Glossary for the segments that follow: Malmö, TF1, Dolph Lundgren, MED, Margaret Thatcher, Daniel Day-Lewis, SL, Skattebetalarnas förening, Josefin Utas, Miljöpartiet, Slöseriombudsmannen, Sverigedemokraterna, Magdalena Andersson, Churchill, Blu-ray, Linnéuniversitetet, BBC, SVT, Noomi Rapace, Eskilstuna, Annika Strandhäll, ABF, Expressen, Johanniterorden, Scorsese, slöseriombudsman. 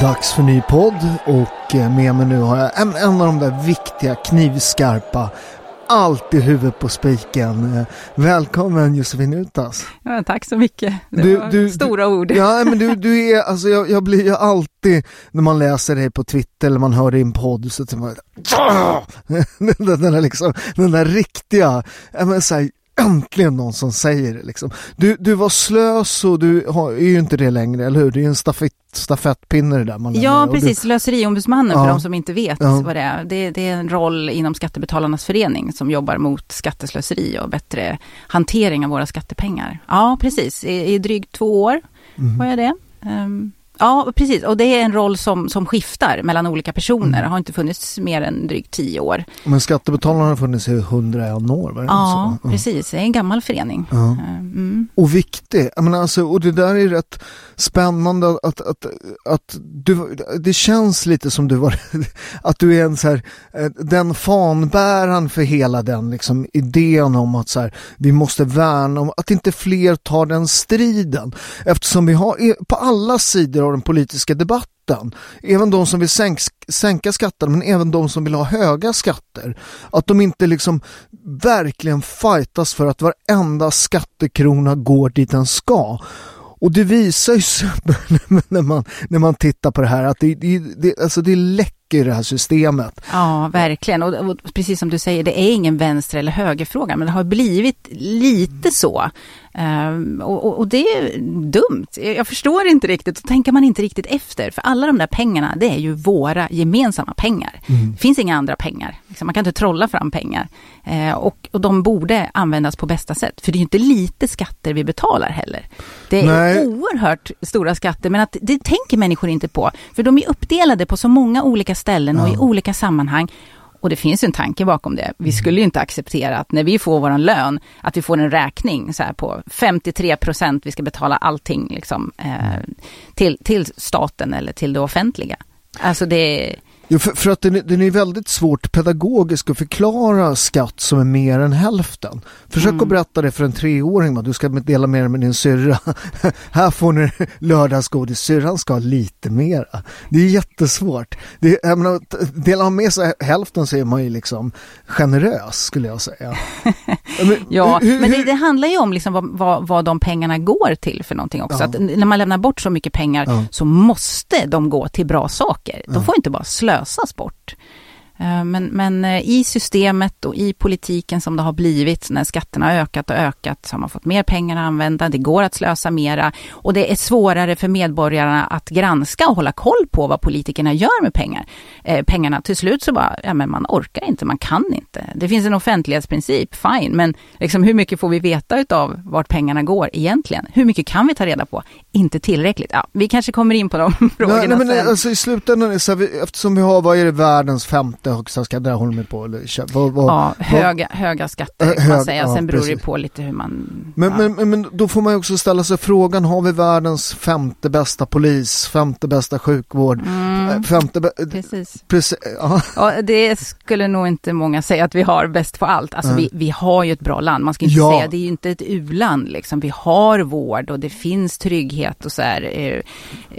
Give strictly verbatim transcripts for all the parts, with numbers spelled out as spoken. Dags för ny podd, och med mig nu har jag en, en av de där viktiga, knivskarpa, allt i huvudet på spiken. Välkommen Josefin Utas. Ja, tack så mycket. Det du, var du, stora du, ord. Ja, men du, du är, alltså, jag, jag blir ju alltid, när man läser dig på Twitter eller man hör din podd, så tycker man den, den, där liksom, den där riktiga, men så här, äntligen någon som säger det liksom. Du, du var slös och du har, är ju inte det längre, eller hur? Det är ju en stafett, stafettpinne det där man lämnar. Ja, precis. Du... Slöseriombudsmannen, ja. För de som inte vet ja. vad det är. Det, det är en roll inom Skattebetalarnas förening som jobbar mot skatteslöseri och bättre hantering av våra skattepengar. Ja, precis. I, i drygt två år mm. var jag det. Um... Ja, precis. Och det är en roll som, som skiftar mellan olika personer. Det har inte funnits mer än drygt tio år. Men Skattebetalarna har funnits i hundraen år, var det ja, så? Ja, precis. Det är en gammal förening. Ja. Mm. Och viktig. Jag menar, alltså, och det där är rätt spännande att, att, att, att du, det känns lite som du var, att du är en så här, den fanbäraren för hela den liksom, idén om att så här, vi måste värna om att inte fler tar den striden. Eftersom vi har på alla sidor av den politiska debatten, även de som vill sänk, sänka skatter, men även de som vill ha höga skatter, att de inte liksom verkligen fightas för att varenda skattekrona går dit den ska. Och det visar ju sig när man, när man tittar på det här att det, det, det, alltså det läcker det här systemet. Ja, verkligen. Och, och precis som du säger, det är ingen vänster- eller högerfråga, men det har blivit lite så. Um, och, och det är dumt. Jag förstår inte riktigt. Då tänker man inte riktigt efter. För alla de där pengarna, det är ju våra gemensamma pengar. Mm. Det finns inga andra pengar. Man kan inte trolla fram pengar. Uh, och, och de borde användas på bästa sätt. För det är ju inte lite skatter vi betalar heller. Det är Nej. oerhört stora skatter. Men att, det tänker människor inte på. För de är uppdelade på så många olika ställen och ja. i olika sammanhang. Och det finns ju en tanke bakom det. Vi skulle ju inte acceptera att när vi får vår lön, att vi får en räkning så här på femtiotre procent, vi ska betala allting liksom, eh, till, till staten eller till det offentliga. Alltså det, Jo, för, för att den, den är väldigt svårt pedagogiskt att förklara skatt som är mer än hälften. Försök mm. att berätta det för en treåring. Man. Du ska dela med dig med din syrra. Här får ni lördagsgodis. Syrran ska ha lite mer. Det är jättesvårt. Det, jag menar, delar man med sig hälften så är man ju liksom generös, skulle jag säga. Men, ja, hur, men det, det handlar ju om liksom vad, vad, vad de pengarna går till för någonting också. Ja. Att när man lämnar bort så mycket pengar ja. så måste de gå till bra saker. De ja. får inte bara slösa. Bort. Men, men i systemet och i politiken som det har blivit när skatterna har ökat och ökat så har man fått mer pengar att använda, det går att slösa mera och det är svårare för medborgarna att granska och hålla koll på vad politikerna gör med pengar. Eh, pengarna till slut så bara, ja men man orkar inte, man kan inte. Det finns en offentlighetsprincip, fine, men liksom hur mycket får vi veta utav vart pengarna går egentligen? Hur mycket kan vi ta reda på? Inte tillräckligt. Ja, vi kanske kommer in på de frågorna nej, nej, men sen. Alltså, i slutändan, eftersom vi har, vad är det, världens femte högsta skatt, där håller man på. Eller, vad, vad, ja, höga, vad, höga skatter kan hög, man säga. Ja, sen beror precis. Det på lite hur man... Men, ja. men, men, men då får man ju också ställa sig frågan, har vi världens femte bästa polis, femte bästa sjukvård, mm. femte... Be- precis. precis ja. Ja, det skulle nog inte många säga att vi har bäst för allt. Alltså, mm. vi, vi har ju ett bra land. Man ska inte ja. säga, det är ju inte ett u-land. Liksom. Vi har vård och det finns trygghet och så här, eh,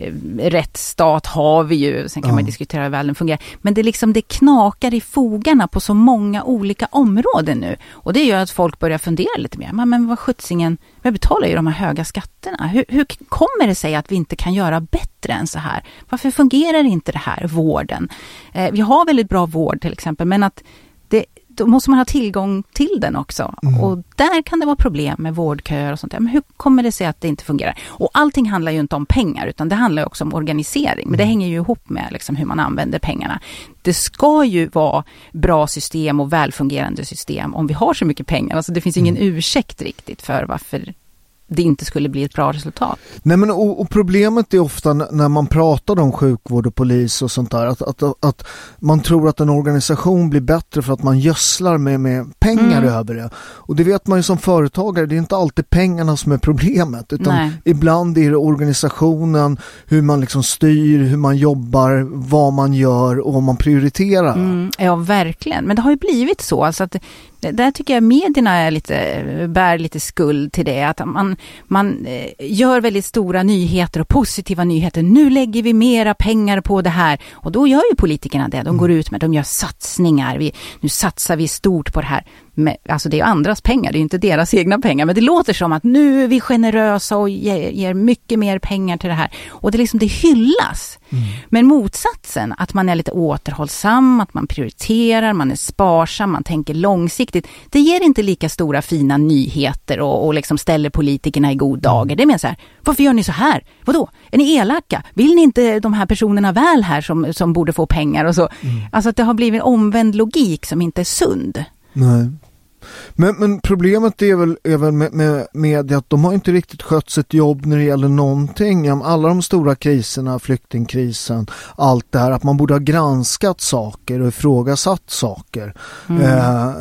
eh, rättsstat har vi ju, sen kan ja. man diskutera hur väl den fungerar, men det, liksom, det knakar i fogarna på så många olika områden nu, och det gör att folk börjar fundera lite mer, men, men vad skjutsingen vi betalar ju de här höga skatterna, hur, hur kommer det sig att vi inte kan göra bättre än så här, varför fungerar inte det här vården, eh, vi har väldigt bra vård till exempel, men att det då måste man ha tillgång till den också. Mm. Och där kan det vara problem med vårdköer och sånt där. Men hur kommer det sig att det inte fungerar? Och allting handlar ju inte om pengar, utan det handlar också om organisering. Mm. Men det hänger ju ihop med liksom hur man använder pengarna. Det ska ju vara bra system och välfungerande system om vi har så mycket pengar. Alltså det finns ingen mm. ursäkt riktigt för varför det inte skulle bli ett bra resultat. Nej, men och, och problemet är ofta när man pratar om sjukvård och polis och sånt där, att, att, att man tror att en organisation blir bättre för att man gödslar med, med pengar mm. över det. Och det vet man ju som företagare, det är inte alltid pengarna som är problemet, utan nej. Ibland är det organisationen, hur man liksom styr, hur man jobbar, vad man gör och vad man prioriterar. Mm, ja, verkligen. Men det har ju blivit så, alltså att där tycker jag medierna är lite, bär lite skuld till det. Att man, man gör väldigt stora nyheter och positiva nyheter. Nu lägger vi mera pengar på det här. Och då gör ju politikerna det. De går ut med, de gör satsningar. Vi, nu satsar vi stort på det här. Med, alltså det är andras pengar, det är inte deras egna pengar. Men det låter som att nu är vi generösa och ger, ger mycket mer pengar till det här. Och det, liksom, det hyllas. Mm. Men motsatsen, att man är lite återhållsam, att man prioriterar, man är sparsam, man tänker långsiktigt. Det ger inte lika stora fina nyheter och, och liksom ställer politikerna i god dager. Det är mer så här, varför gör ni så här? Vadå? Är ni elaka? Vill ni inte de här personerna väl här som, som borde få pengar? Och så? Mm. Alltså att det har blivit en omvänd logik som inte är sund. Nej. Men, men problemet är väl, är väl med, med, med att de har inte riktigt skött sitt jobb när det gäller någonting. Alla de stora kriserna, flyktingkrisen, allt det här. Att man borde ha granskat saker och ifrågasatt saker. Mm. Eh,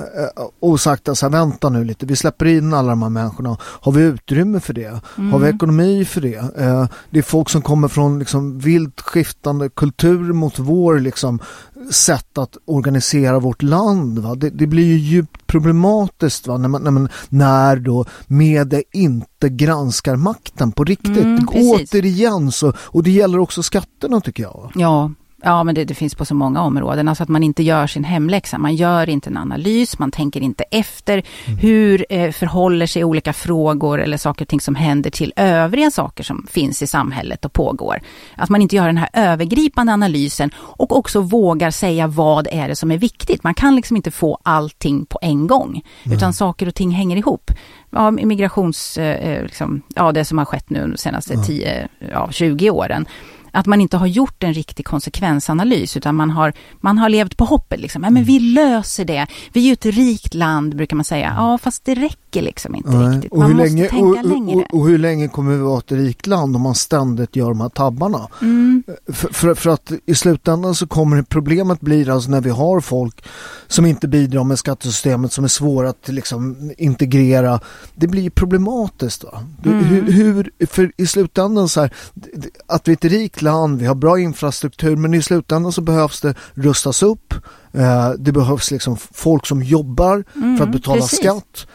och sagt att så här, vänta nu lite, vi släpper in alla de här människorna. Har vi utrymme för det? Mm. Har vi ekonomi för det? Eh, det är folk som kommer från liksom, vilt skiftande kultur mot vår liksom, sätt att organisera vårt land. Va? Det, det blir ju djupt problematiskt va? När, man, när, man, när då media inte granskar makten på riktigt. Mm, återigen så, och det gäller också skatterna tycker jag. Ja, ja men det, det finns på så många områden. Alltså att man inte gör sin hemläxa, man gör inte en analys, man tänker inte efter mm. hur eh, förhåller sig olika frågor eller saker och ting som händer till övriga saker som finns i samhället och pågår. Att man inte gör den här övergripande analysen och också vågar säga vad är det som är viktigt. Man kan liksom inte få allting på en gång mm. utan saker och ting hänger ihop. Ja, migrations, eh, liksom, ja, det som har skett nu de senaste mm. tio, ja, tjugo åren. Att man inte har gjort en riktig konsekvensanalys utan man har, man har levt på hoppet. Liksom. Ja, men vi löser det. Vi är ju ett rikt land brukar man säga. Ja, fast det räcker liksom inte nej. Riktigt. Man måste länge, tänka och, längre. Och, och hur länge kommer vi vara ett rikt land om man ständigt gör de här tabbarna? Mm. För, för, för att i slutändan så kommer problemet bli alltså när vi har folk som inte bidrar med skattesystemet som är svåra att liksom, integrera. Det blir problematiskt. Va? Mm. Hur, hur, för i slutändan så här, att vi är ett rikt land, vi har bra infrastruktur, men i slutändan så behövs det rustas upp. Eh, det behövs liksom folk som jobbar mm, för att betala precis. skatt.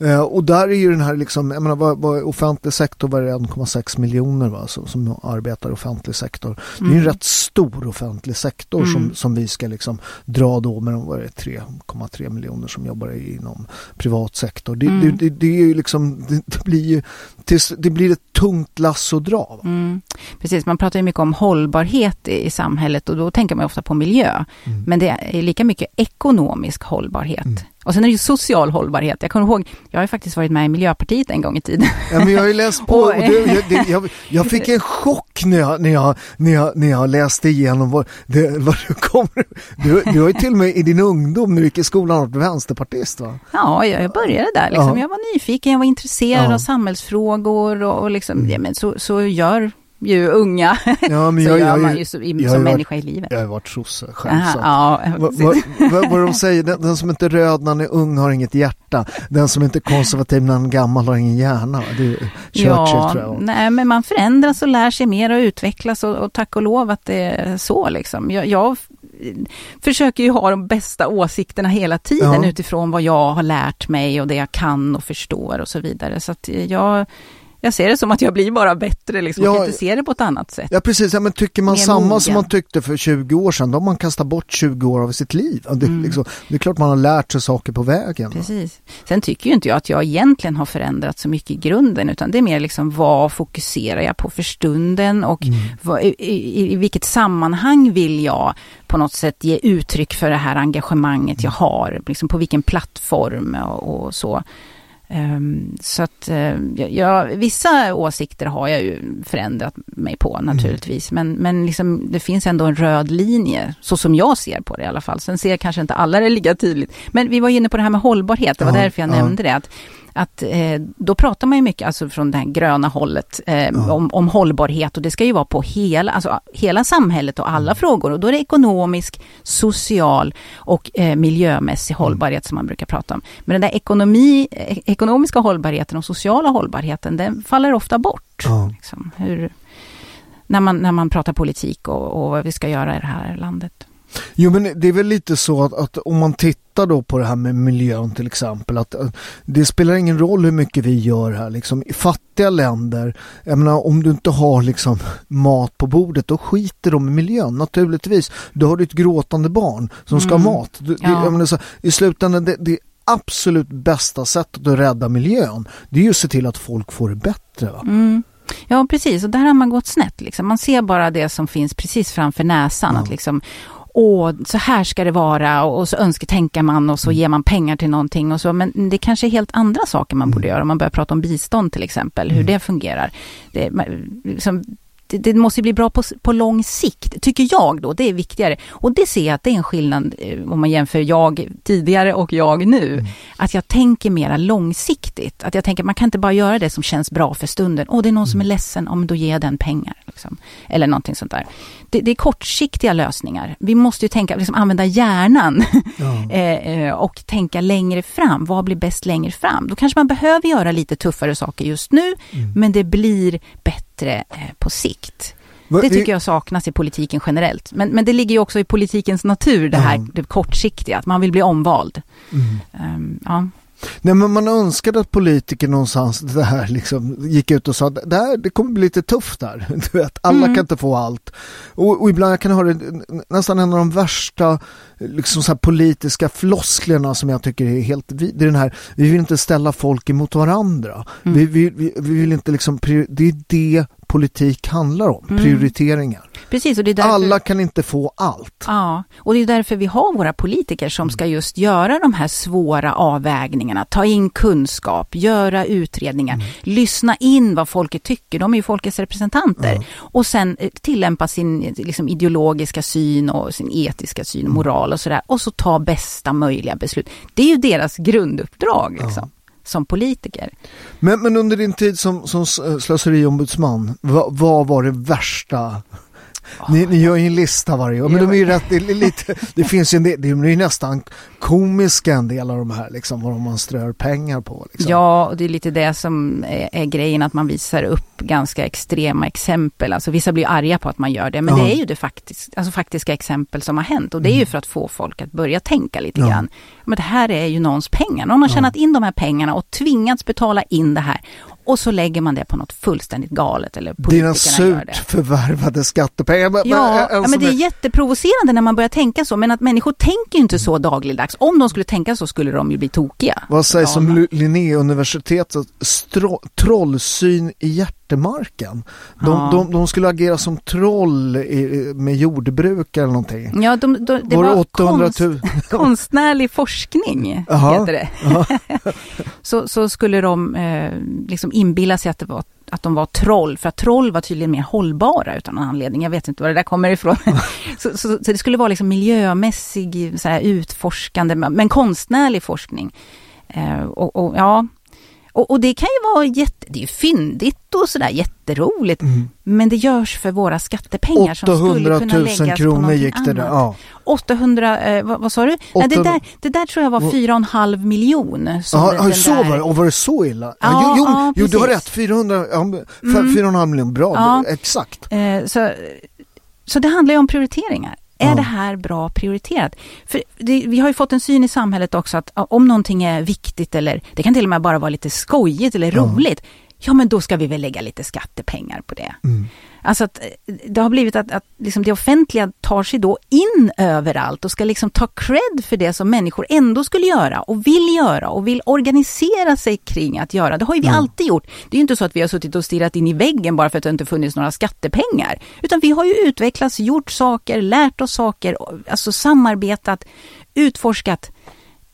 Eh, och där är ju den här liksom, jag menar, vad, vad offentlig sektor var det en komma sex miljoner va, som, som arbetar i offentlig sektor. Mm. Det är en rätt stor offentlig sektor mm. som, som vi ska liksom dra då med de tre komma tre miljoner som jobbar inom privat sektor. Det, mm. det, det, det är ju liksom, det blir ju, det blir ett tungt lass att dra. Mm. Precis, man pratar ju mycket om hållbarhet i, i samhället och då tänker man ofta på miljö. Mm. Men det är lika mycket ekonomisk hållbarhet. Mm. Och sen är det ju social hållbarhet. Jag kommer ihåg, jag har ju faktiskt varit med i Miljöpartiet en gång i tiden. Ja, men jag har ju läst på och det, jag, det, jag, jag fick en chock när jag, när jag, när jag, när jag läste igenom vad, det, vad du kommer. Du, du har ju till och med i din ungdom när du gick i skolan och vänsterpartist va? Ja, jag, jag började där liksom. Ja. Jag var nyfiken, jag var intresserad ja. av samhällsfrågor och, och liksom, mm. ja, men så, så gör ju unga ja, men så jag, gör jag, man ju som, jag, som jag, människa i livet. Jag har varit sosse själv. Aha, ja, vad, vad, vad, vad de säger, den, den som inte är röd när han är ung har inget hjärta, den som inte är konservativ när han är gammal har ingen hjärna. Det är Churchill, ja, tror jag. Nej, men man förändras och lär sig mer och utvecklas och, och tack och lov att det är så liksom. Jag, jag försöker ju ha de bästa åsikterna hela tiden ja. utifrån vad jag har lärt mig och det jag kan och förstår och så vidare. Så att jag Jag ser det som att jag blir bara bättre liksom. Ja, jag kan inte se det på ett annat sätt. Ja precis, ja, men tycker man mer samma mogen. Som man tyckte för tjugo år sedan, då har man kastat bort tjugo år av sitt liv. Det, mm. liksom, det är klart man har lärt sig saker på vägen. Precis. Sen tycker ju inte jag att jag egentligen har förändrat så mycket i grunden, utan det är mer liksom vad fokuserar jag på för stunden och mm. vad, i, i, i vilket sammanhang vill jag på något sätt ge uttryck för det här engagemanget mm. jag har, liksom på vilken plattform och, och så. Um, så att uh, jag, vissa åsikter har jag ju förändrat mig på naturligtvis mm. men, men liksom, det finns ändå en röd linje så som jag ser på det i alla fall. Sen ser jag kanske inte alla det lika tydligt, men vi var inne på det här med hållbarhet, det var ja, därför jag ja. nämnde det att, att eh, då pratar man ju mycket alltså från det här gröna hållet eh, ja. om, om hållbarhet och det ska ju vara på hela, alltså, hela samhället och alla frågor och då är det ekonomisk, social och eh, miljömässig hållbarhet som man brukar prata om. Men den där ekonomi, eh, ekonomiska hållbarheten och sociala hållbarheten, den faller ofta bort ja. liksom, hur, när, man, när man pratar politik och, och vad vi ska göra i det här landet. Jo, men det är väl lite så att, att om man tittar då på det här med miljön till exempel, att det spelar ingen roll hur mycket vi gör här liksom, i fattiga länder, jag menar, om du inte har liksom mat på bordet då skiter de i miljön naturligtvis, då har du ett gråtande barn som ska mm. ha mat du, ja. det, jag menar, så, i slutändan det, det absolut bästa sättet att rädda miljön det är ju att se till att folk får det bättre va? Mm. Ja precis, och där har man gått snett liksom. Man ser bara det som finns precis framför näsan ja. att liksom och så här ska det vara och så önsketänker man och så ger man pengar till någonting och så, men det kanske är helt andra saker man borde göra om man börjar prata om bistånd till exempel, hur det fungerar. Det, liksom, det, det måste ju bli bra på, på lång sikt, tycker jag då, det är viktigare. Och det ser jag att det är en skillnad om man jämför jag tidigare och jag nu, mm. att jag tänker mera långsiktigt, att jag tänker man kan inte bara göra det som känns bra för stunden, åh det är någon mm. som är ledsen, om då ger jag den pengar liksom. Eller någonting sånt där. Det, det är kortsiktiga lösningar. Vi måste ju tänka, liksom använda hjärnan ja. eh, och tänka längre fram. Vad blir bäst längre fram? Då kanske man behöver göra lite tuffare saker just nu, mm. men det blir bättre eh, på sikt. Va, det tycker jag saknas i politiken generellt. Men, men det ligger ju också i politikens natur, det här ja. det kortsiktiga, att man vill bli omvald. Mm. Um, ja. Nej, men man önskade att politiker någonstans det här liksom, gick ut och sa att det, här, det kommer bli lite tufft där. Du vet, alla mm. kan inte få allt. Och, och ibland kan jag höra nästan en av de värsta liksom, så här, politiska flosklerna som jag tycker är helt vid. Det är den här, vi vill inte ställa folk emot varandra. Mm. Vi, vi, vi, vi vill inte liksom, det är det politik handlar om, mm. prioriteringar. Precis, och det är därför alla kan inte få allt. Ja, och det är därför vi har våra politiker som ska just göra de här svåra avvägningarna, ta in kunskap, göra utredningar, mm. lyssna in vad folket tycker, de är ju folkets representanter. Mm. Och sen tillämpa sin liksom, ideologiska syn och sin etiska syn och moral och sådär, och så ta bästa möjliga beslut. Det är ju deras grunduppdrag liksom. Mm. som politiker. Men, men under din tid som, som slöseriombudsman, vad, vad var det värsta? Ni, ni gör ju en lista varje år, men de är ju rätt, det, är lite, det finns ju en, det är ju nästan komiska en del av de här, liksom, vad man strör pengar på. Liksom. Ja, och det är lite det som är, är grejen, att man visar upp ganska extrema exempel. Alltså vissa blir arga på att man gör det, men uh-huh. det är ju det faktis- alltså faktiska exempel som har hänt. Och det är ju för att få folk att börja tänka lite uh-huh. grann. Men det här är ju någons pengar. Någon har tjänat uh-huh. in de här pengarna och tvingats betala in det här. Och så lägger man det på något fullständigt galet. Eller politikerna gör det. Dina surt förvärvade skattepengar. Men, ja, men, ja, men det är jätteprovocerande när man börjar tänka så. Men att människor tänker ju inte så dagligdags. Om de skulle tänka så skulle de ju bli tokiga. Vad sägs ja, om Linnéuniversitetets stro- trollsyn i hjärtemarken? De, ja. de, de skulle agera som troll i, med jordbruk eller någonting. Ja, de, de, det var, var åttahundratusen konst, konstnärlig forskning aha, heter det. så, så skulle de eh, liksom inbilla sig att, det var, att de var troll, för att troll var tydligen mer hållbara utan någon anledning. Jag vet inte var det där kommer ifrån. så, så, så det skulle vara liksom miljömässig så här, utforskande, men konstnärlig forskning. Eh, och, och, ja. och, och det kan ju vara jätte, det är ju fyndigt och sådär, jätteroligt. Mm. Men det görs för våra skattepengar som skulle kunna läggas på något gick det där, ja. åttahundra eh, vad, vad sa du? åttahundra Nej, det, där, det där tror jag var fyra komma fem miljoner. Som aha, det, den så där... var det, och var det så illa? Ja, jo, jo, ja, jo du har rätt, fyra komma fem miljoner, bra, ja. Exakt. Eh, så, så det handlar ju om prioriteringar. Är det här bra prioriterat? För det, vi har ju fått en syn i samhället också att om någonting är viktigt eller det kan till och med bara vara lite skojigt eller mm. roligt, ja men då ska vi väl lägga lite skattepengar på det. Mm. Alltså att det har blivit att, att liksom det offentliga tar sig då in överallt och ska liksom ta cred för det som människor ändå skulle göra och vill göra och vill organisera sig kring att göra. Det har ju vi mm. alltid gjort. Det är ju inte så att vi har suttit och stirrat in i väggen bara för att det inte funnits några skattepengar. Utan vi har ju utvecklats, gjort saker, lärt oss saker, alltså samarbetat, utforskat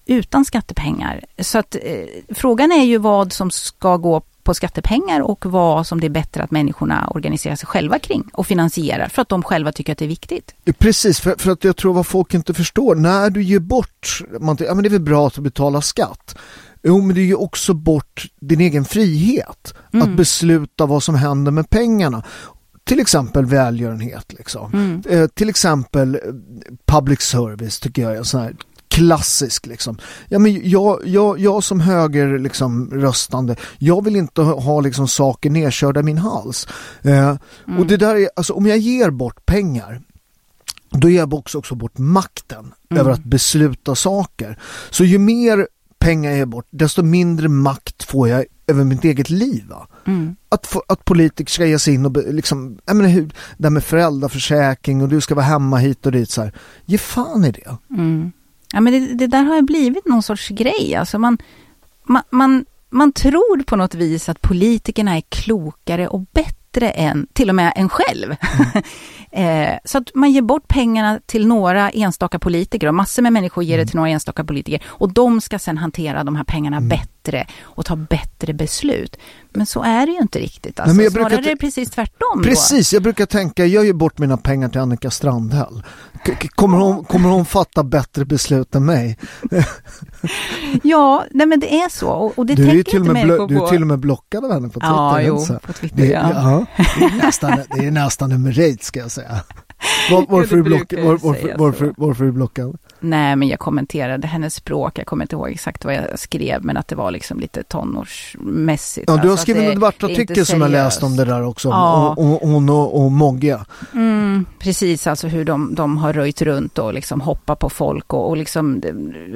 utan skattepengar. Så att eh, frågan är ju vad som ska gå på skattepengar och vad som det är bättre att människorna organiserar sig själva kring och finansierar för att de själva tycker att det är viktigt. Precis, för, för att jag tror vad folk inte förstår. När du ger bort, man tänker, ja men det är väl bra att betala skatt. Jo, men du ger också bort din egen frihet mm. att besluta vad som händer med pengarna. Till exempel välgörenhet liksom. Mm. Eh, till exempel public service tycker jag är sån här klassisk liksom. Ja, men jag, jag, jag som höger liksom, röstande, jag vill inte ha, ha liksom, saker nedkörda i min hals. Eh, mm. Och det där är, alltså, om jag ger bort pengar, då ger jag också, också bort makten mm. över att besluta saker. Så ju mer pengar jag ger bort, desto mindre makt får jag över mitt eget liv. Va? Mm. Att, få, att politiker ska ge sig in och be, liksom, jag menar, hur, det här med föräldraförsäkring och du ska vara hemma hit och dit. Så här. Ge fan i det. Mm. Ja, men det, det där har ju blivit någon sorts grej. Alltså man, man, man, man tror på något vis att politikerna är klokare och bättre än till och med en själv. Mm. eh, så att man ger bort pengarna till några enstaka politiker och massor med människor ger mm. det till några enstaka politiker. Och de ska sedan hantera de här pengarna mm. bättre och ta bättre beslut. Men så är det ju inte riktigt. Alltså. Nej, snarare är det precis tvärtom. Precis, då. Jag brukar tänka, jag ger bort mina pengar till Annika Strandhäll. Kommer hon, kommer hon fatta bättre beslut än mig? Ja, nej men det är så. Och, och det du, är ju till inte med bl- du är till och med blockad av henne på Twitter. Ja, jo, på Twitter, det, ja. Ja, det är nästan, det är nästan en merit ska jag säga. Var, varför, ja, du block, var, varför, varför, varför är du blockad? Nej, men jag kommenterade hennes språk. Jag kommer inte ihåg exakt vad jag skrev, men att det var liksom lite tonårsmässigt. Ja, du har skrivit alltså en debattartikel som jag läst om det där också. Ja. Om, om, om, och och Mogga. Mm, precis, alltså hur de, de har röjt runt och liksom hoppar på folk och, och liksom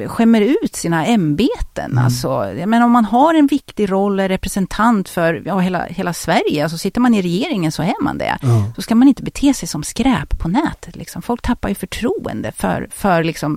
skämmer ut sina ämbeten. Mm. Alltså, men om man har en viktig roll, är representant för ja, hela, hela Sverige, alltså sitter man i regeringen så är man det. Mm. Så ska man inte bete sig som skräp på nätet. Liksom. Folk tappar ju förtroende för, för liksom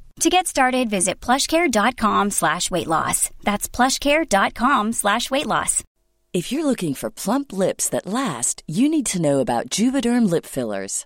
To get started, visit plushcare.com slash weight loss. That's plushcare.com slash weight loss. If you're looking for plump lips that last, you need to know about Juvederm lip fillers.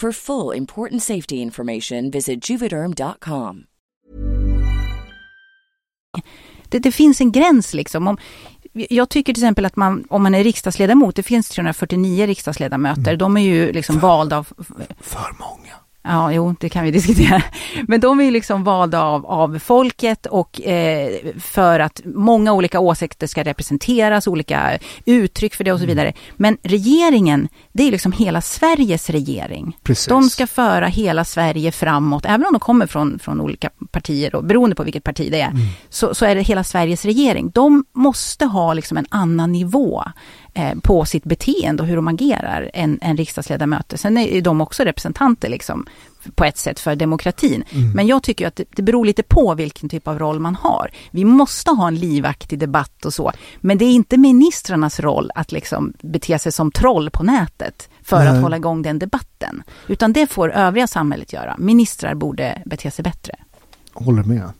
For full important safety information visit Juvederm dot com. Det, det finns en gräns liksom. Om, jag tycker till exempel att man, om man är riksdagsledamot, det finns trehundrafyrtionio riksdagsledamöter. Mm. De är ju liksom för, valda av... För många. Ja, jo, det kan vi diskutera. Men de är ju liksom valda av, av folket och eh, för att många olika åsikter ska representeras, olika uttryck för det och så vidare. Men regeringen, det är liksom hela Sveriges regering. Precis. De ska föra hela Sverige framåt, även om de kommer från, från olika partier, då, beroende på vilket parti det är, mm. så, så är det hela Sveriges regering. De måste ha liksom en annan nivå på sitt beteende och hur de agerar en, en riksdagsledamöter. Sen är de också representanter liksom, på ett sätt för demokratin. Mm. Men jag tycker att det, det beror lite på vilken typ av roll man har. Vi måste ha en livaktig debatt och så. Men det är inte ministrarnas roll att liksom bete sig som troll på nätet för Nej. Att hålla igång den debatten. Utan det får övriga samhället göra. Ministrar borde bete sig bättre. Håller med.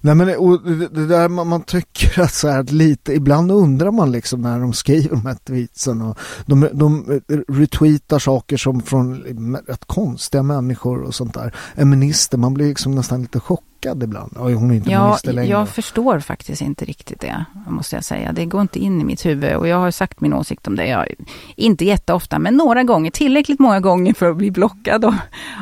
Nej, men det, det där man, man tycker att så här lite, ibland undrar man liksom när de skriver de här tweetsen och de, de retweetar saker som från rätt konstiga människor och sånt där. En minister, man blir liksom nästan lite chockad ibland. Oj, hon är inte ja, minister längre. Jag förstår faktiskt inte riktigt det, måste jag säga. Det går inte in i mitt huvud och jag har sagt min åsikt om det. Jag, inte jätteofta, men några gånger, tillräckligt många gånger för att bli blockad av,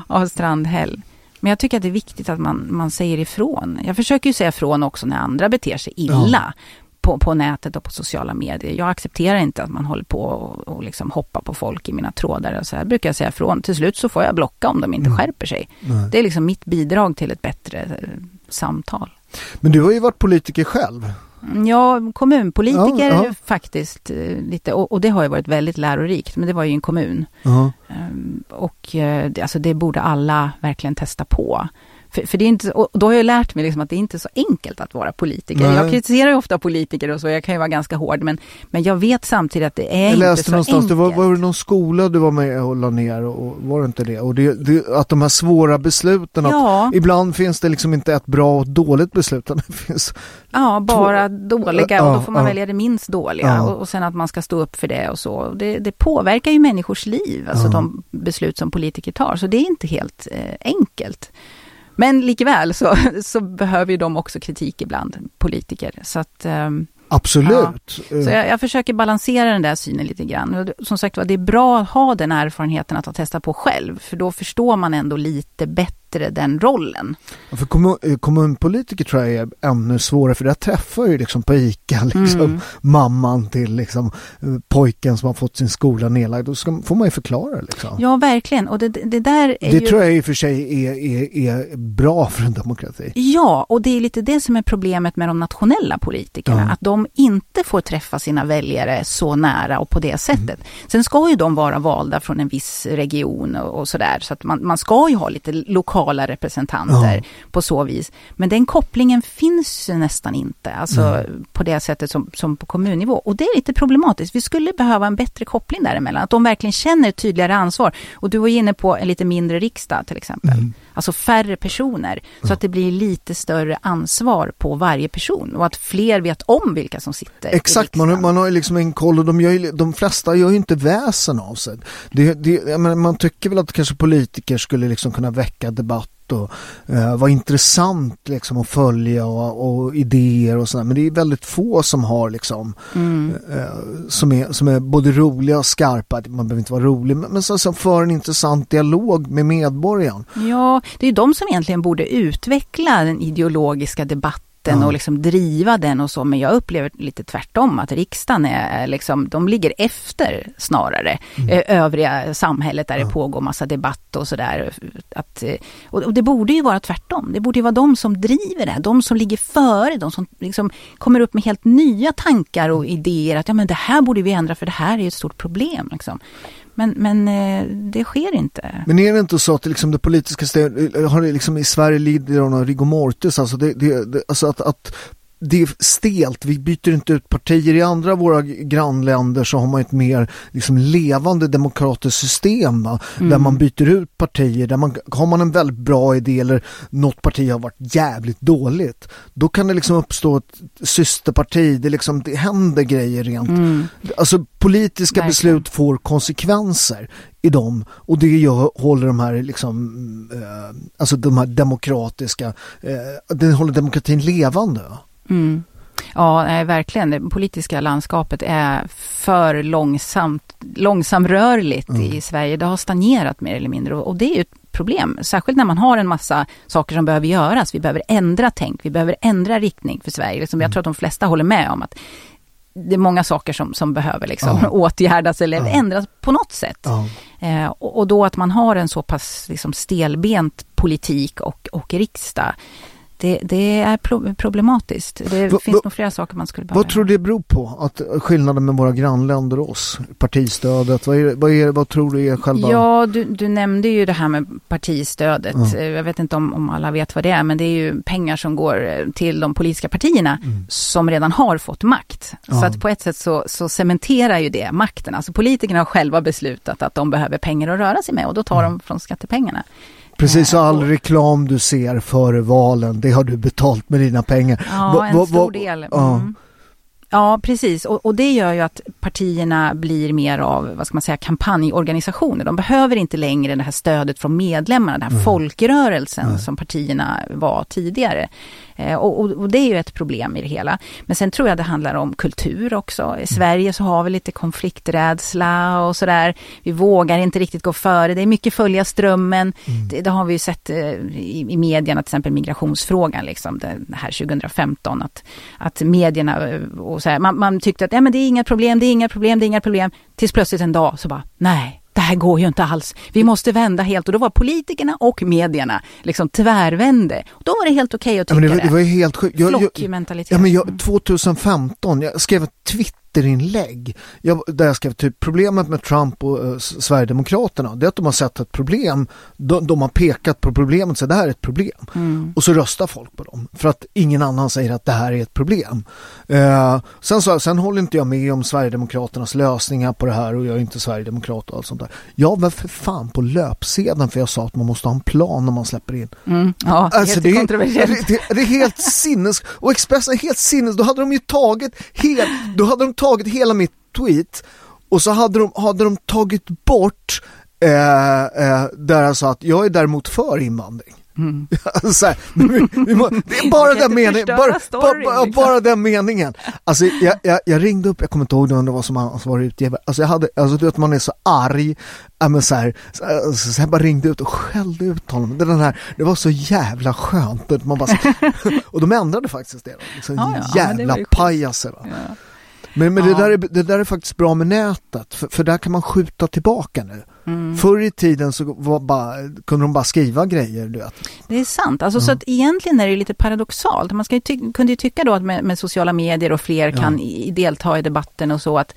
av Strandhäll. Men jag tycker att det är viktigt att man, man säger ifrån. Jag försöker ju säga ifrån också när andra beter sig illa ja. på, på nätet och på sociala medier. Jag accepterar inte att man håller på och, och liksom hoppa på folk i mina trådar. Och så här brukar jag säga ifrån. Till slut så får jag blocka om de inte mm. skärper sig. Nej. Det är liksom mitt bidrag till ett bättre samtal. Men du har ju varit politiker själv. Ja, kommunpolitiker ja, ja. faktiskt lite, och, och det har ju varit väldigt lärorikt, men det var ju en kommun. Uh-huh. Och alltså, det borde alla verkligen testa på. För, för det är inte, och då har jag lärt mig liksom att det är inte så enkelt att vara politiker. Nej. Jag kritiserar ju ofta politiker och så, jag kan ju vara ganska hård, men, men jag vet samtidigt att det är jag läste inte så någonstans. enkelt. Det var, var det någon skola du var med och la ner och var det inte det? Och det, det, att de här svåra besluten, ja. att ibland finns det liksom inte ett bra och dåligt beslut, utan det finns ja, bara två, dåliga och då får man ja, välja det minst dåliga ja. och, och sen att man ska stå upp för det och så. Det, det påverkar ju människors liv, alltså ja. de beslut som politiker tar, så det är inte helt eh, enkelt. Men likväl så, så behöver ju de också kritik ibland, politiker. Så att, um, Absolut. Ja. Så jag, jag försöker balansera den där synen lite grann. Som sagt, det är bra att ha den erfarenheten att ha testat på själv. För då förstår man ändå lite bättre den rollen. Ja, för kommun, kommunpolitiker tror jag är ännu svårare. För där träffar ju liksom på ICA liksom, mm. mamman till liksom, pojken som har fått sin skola nedlagd. Då ska, får man ju förklara. Liksom. Ja, verkligen. Och det, det, där är det ju... tror jag i och för sig är, är, är bra för en demokrati. Ja, och det är lite det som är problemet med de nationella politikerna. Mm. Att de inte får träffa sina väljare så nära och på det sättet. Mm. Sen ska ju de vara valda från en viss region och, och sådär. Så att man, man ska ju ha lite lokala representanter mm. på så vis. Men den kopplingen finns ju nästan inte. Alltså mm. på det sättet som, som på kommunnivå. Och det är lite problematiskt. Vi skulle behöva en bättre koppling däremellan. Att de verkligen känner tydligare ansvar. Och du var inne på en lite mindre riksdag till exempel. Mm. Alltså färre personer. Mm. Så att det blir lite större ansvar på varje person. Och att fler vet om vilka som sitter. Exakt, man, man har ju liksom en koll och de, gör ju, de flesta gör ju inte väsen av sig. Det, det, jag menar, man tycker väl att kanske politiker skulle liksom kunna väcka debatt debatt och eh, var intressant liksom att följa och, och idéer och sådär. Men det är väldigt få som har liksom mm. eh, som, är, som är både roliga och skarpa. Man behöver inte vara rolig, men, men som, som för en intressant dialog med medborgaren. Ja, det är de som egentligen borde utveckla den ideologiska debatten ja. och liksom driva den och så. Men jag upplever lite tvärtom att riksdagen är liksom, de ligger efter snarare mm. övriga samhället där ja. det pågår massa debatt och sådär. Att, och det borde ju vara tvärtom. Det borde ju vara de som driver det. De som ligger före. De som liksom kommer upp med helt nya tankar och idéer. Att ja, men det här borde vi ändra för det här är ett stort problem liksom. Men, men det sker inte. Men är det inte så att liksom det politiska stöd, har det liksom i Sverige lider av någon rigor mortis, alltså, det, det, det, alltså att, att det är stelt, vi byter inte ut partier. I andra våra grannländer så har man ett mer liksom levande demokratiskt system va? Mm. Där man byter ut partier, där man, har man en väldigt bra idé eller något parti har varit jävligt dåligt, då kan det liksom uppstå ett systerparti, det, liksom, det händer grejer rent. Mm. Alltså politiska Verkligen. beslut får konsekvenser i dem och det gör, håller de här liksom, eh, alltså de här demokratiska eh, det håller demokratin levande. Mm. Ja, verkligen. Det politiska landskapet är för långsamt, långsamrörligt mm. i Sverige. Det har stagnerat mer eller mindre och det är ju ett problem. Särskilt när man har en massa saker som behöver göras. Vi behöver ändra tänk, vi behöver ändra riktning för Sverige. Liksom, jag tror att de flesta håller med om att det är många saker som, som behöver liksom ja. åtgärdas eller ja. ändras på något sätt. Ja. Eh, och, och då att man har en så pass liksom, stelbent politik och, och riksdag. Det, det är pro- problematiskt. Det va, finns va, nog flera saker man skulle behöva. Vad tror du det beror på? Att skillnaden med våra grannländer och oss? Partistödet? Vad, är, vad, är, vad tror du är själva? Ja, du, du nämnde ju det här med partistödet. Mm. Jag vet inte om, om alla vet vad det är, men det är ju pengar som går till de politiska partierna mm. som redan har fått makt. Mm. Så att på ett sätt så, så cementerar ju det makten. Alltså politikerna har själva beslutat att de behöver pengar att röra sig med och då tar mm. de från skattepengarna. Precis, så all reklam du ser före valen, det har du betalt med dina pengar. Ja, va, va, en stor va, del. Mm. Ja. ja, precis. Och, och det gör ju att partierna blir mer av, vad ska man säga, kampanjorganisationer. De behöver inte längre det här stödet från medlemmarna, den här mm. folkrörelsen mm. som partierna var tidigare. Och, och, och det är ju ett problem i det hela. Men sen tror jag det handlar om kultur också. I Sverige så har vi lite konflikträdsla och sådär. Vi vågar inte riktigt gå före. Det är mycket följa strömmen. Mm. Det, det har vi ju sett i, i medierna, till exempel migrationsfrågan liksom, det här tjugo femton. Att, att medierna och så här, man, man tyckte att ja, men det är inga problem, det är inga problem, det är inga problem. Tills plötsligt en dag så bara, nej. Det här går ju inte alls. Vi måste vända helt. Och då var politikerna och medierna liksom tvärvände. Och då var det helt okej okay att tycka ja, men det. Var, det var ju helt sjukt. Flockmentalitet. Ja, men jag, tjugo femton, jag skrev ett Twitterinlägg jag, där jag skrev typ problemet med Trump och uh, Sverigedemokraterna. Det är att de har sett ett problem. De, de har pekat på problemet så det här är ett problem. Mm. Och så röstar folk på dem. För att ingen annan säger att det här är ett problem. Uh, sen, så, sen håller inte jag med om Sverigedemokraternas lösningar på det här och jag är inte Sverigedemokrat och allt sånt där. Ja, men för fan på löpsedeln, för jag sa att man måste ha en plan när man släpper in. Mm. Ja, alltså, det är kontroversiellt. Det, det, det är helt sinnes. Och Expressen är helt sinnes. Då hade de ju tagit helt, då hade de tagit hela mitt tweet och så hade de, hade de tagit bort eh, eh, där jag sa att jag är däremot för invandring. Mm. Alltså, här, vi, vi må, det är bara den meningen bara, storyn, bara, bara, liksom. bara den meningen alltså, jag, jag, jag ringde upp, jag kommer inte ihåg det var som ansvarig utgivare, alltså, jag hade, alltså du vet man är så arg men så här, så, så, så jag bara ringde ut och skällde ut honom, det, den här, det var så jävla skönt man bara, och de ändrade faktiskt det liksom, ah, ja, jävla det pajaser ja. men, men ja. det, där är, det där är faktiskt bra med nätet för, för där kan man skjuta tillbaka nu. Mm. Förr i tiden så var bara, kunde de bara skriva grejer, du vet. Det är sant, alltså, mm. så att egentligen är det lite paradoxalt. Man ska ju ty- kunde ju tycka då att med, med sociala medier och fler ja. kan i, delta i debatten och så att,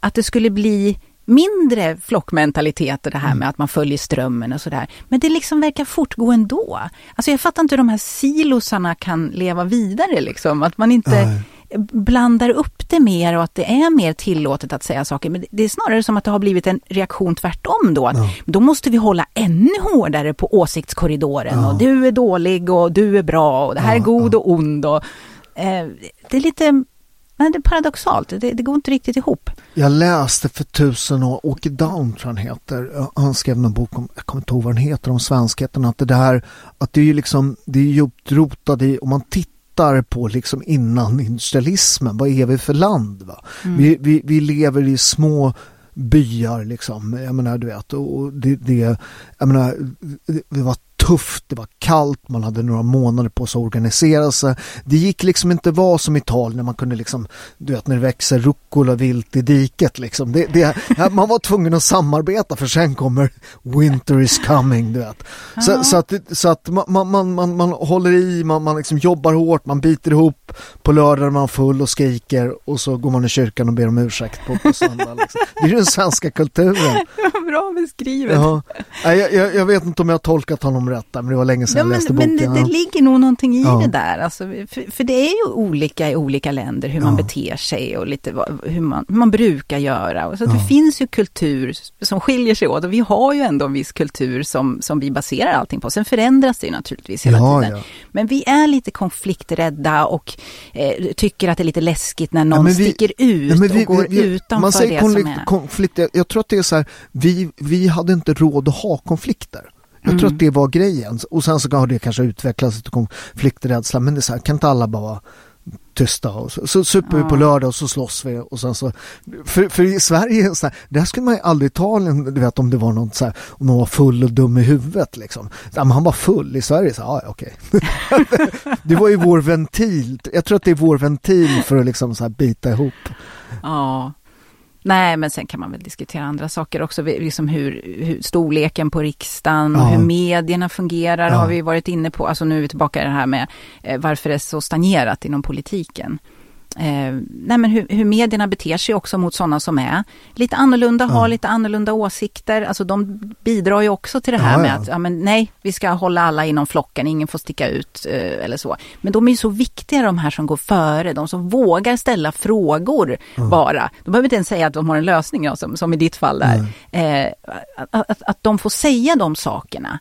att det skulle bli mindre flockmentalitet och det här mm. med att man följer strömmen och sådär. Men det liksom verkar fortgå ändå. Alltså jag fattar inte hur de här silosarna kan leva vidare liksom, att man inte... Nej. Blandar upp det mer och att det är mer tillåtet att säga saker. Men det är snarare som att det har blivit en reaktion tvärtom då. Att ja. Då måste vi hålla ännu hårdare på åsiktskorridoren. Ja. Och du är dålig och du är bra och det här ja, är god ja. och ond. Och, eh, det är lite Men det är paradoxalt, det, det går inte riktigt ihop. Jag läste för tusen år, Åke Down tror han heter, han skrev en bok om, jag kommer inte ihåg vad den heter, om svenskheten, att det där, att det är ju liksom, det är ju uppdrotat i, om man tittar på liksom innan industrialismen, vad är vi för land va? Mm. Vi, vi, vi lever i små byar liksom, jag menar du vet, och det, det jag menar, det var tufft, det var kallt, man hade några månader på sig att organisera sig. Det gick liksom inte vara som i Italien när man kunde liksom, du vet när det växer rucola vilt i diket liksom. Det, det, man var tvungen att samarbeta för sen kommer winter is coming, du vet. Så, ja. så att, så att man, man, man, man håller i, man, man liksom jobbar hårt, man biter ihop på lördag när man är full och skriker och så går man i kyrkan och ber om ursäkt på, på söndag. Liksom. Det är ju den svenska kulturen. Bra beskrivet. Ja. Jag, jag, jag vet inte om jag har tolkat honom rätt. Men det var länge sedan ja, men, jag läste boken. Men det, det ligger nog någonting i ja. det där. Alltså, för, för det är ju olika i olika länder hur ja. man beter sig och lite vad, hur, man, hur man brukar göra. Och så att ja. det finns ju kultur som skiljer sig åt. Och vi har ju ändå en viss kultur som, som vi baserar allting på. Sen förändras det ju naturligtvis hela ja, tiden. Ja. Men vi är lite konflikträdda och eh, tycker att det är lite läskigt när någon ja, vi, sticker ut ja, vi, och vi, går vi, utanför man säger det konflikt, som är. Konflikt, jag, jag tror att det är så här, vi, vi hade inte råd att ha konflikter. Jag mm. tror att det var grejen. Och sen så har det kanske utvecklats till konflikträdsla. Men det är så här, kan inte alla bara vara tysta? Och så, så super vi på lördag och så slåss vi. Och sen så, för, för i Sverige, så här, där skulle man ju aldrig ta du vet om det var något så här, om man var full och dum i huvudet. Liksom. Så, men han var full i Sverige. Så, ja, okej. Okay. Det var ju vår ventil. Jag tror att det är vår ventil för att liksom så här bita ihop. Ja. Nej, men sen kan man väl diskutera andra saker också, liksom hur, hur storleken på riksdagen och ja. hur medierna fungerar ja. har vi varit inne på. Alltså nu är vi tillbaka i det här med eh, varför det är så stagnerat inom politiken. Eh, nej, men hur, hur medierna beter sig också mot sådana som är lite annorlunda, ja. har lite annorlunda åsikter. Alltså de bidrar ju också till det här ja, med ja. att ja, men nej, vi ska hålla alla inom flocken, ingen får sticka ut eh, eller så. Men de är ju så viktiga de här som går före, de som vågar ställa frågor ja. bara. De behöver inte ens säga att de har en lösning, ja, som, som i ditt fall där. Eh, att, att, att de får säga de sakerna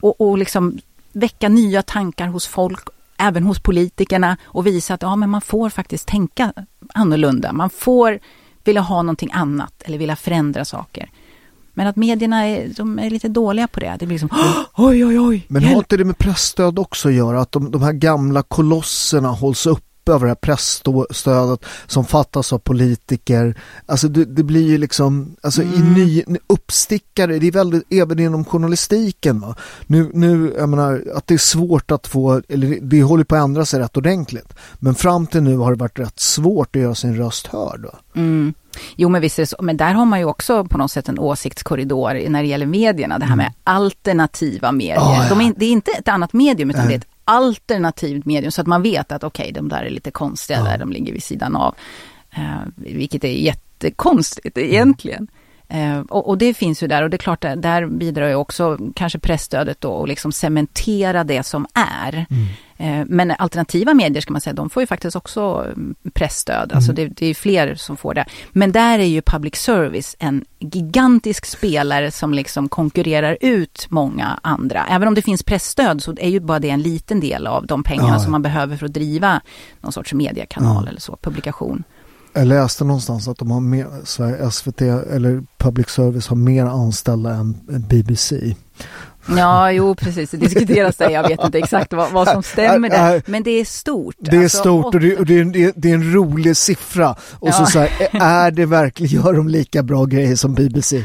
och, och liksom väcka nya tankar hos folk, även hos politikerna, och visa att ja, men man får faktiskt tänka annorlunda. Man får vilja ha någonting annat eller vilja förändra saker. Men att medierna är, de är lite dåliga på det. Det blir liksom, oj, oj, oj. Men har inte det med pressstöd också att göra? Att de, de här gamla kolosserna hålls upp över det här pressstödet som fattas av politiker. Alltså det, det blir ju liksom alltså mm. i ny, uppstickare, det är väldigt även inom journalistiken. Va? Nu, nu, jag menar, att det är svårt att få, eller det håller på att ändra sig rätt ordentligt. Men fram till nu har det varit rätt svårt att göra sin röst hörd. Va? Mm. Jo, men visst är det så. Men där har man ju också på något sätt en åsiktskorridor när det gäller medierna. Det här med mm. alternativa medier. Ah, ja. De är, det är inte ett annat medium utan äh. det är ett alternativt medium, så att man vet att okej, okay, de där är lite konstiga, ja. där de ligger vid sidan av, eh, vilket är jättekonstigt egentligen. Mm. Eh, och, och det finns ju där, och det är klart där, där bidrar ju också kanske pressstödet då och liksom cementera det som är. Mm. Eh, men alternativa medier ska man säga, de får ju faktiskt också pressstöd, mm. alltså det, det är ju fler som får det. Men där är ju public service en gigantisk spelare som liksom konkurrerar ut många andra. Även om det finns pressstöd så är ju bara det en liten del av de pengarna ja. som man behöver för att driva någon sorts mediekanal ja. eller så, publikation. Jag läste någonstans att de har mer, Sverige, S V T eller public service har mer anställda än B B C. Ja, jo precis. Det diskuteras där. Jag vet inte exakt vad, vad som stämmer där. Men det är stort. Det är alltså, stort och det, och det, är en, det är en rolig siffra. Och ja. så, så här, är det verkligen, gör de lika bra grejer som B B C? I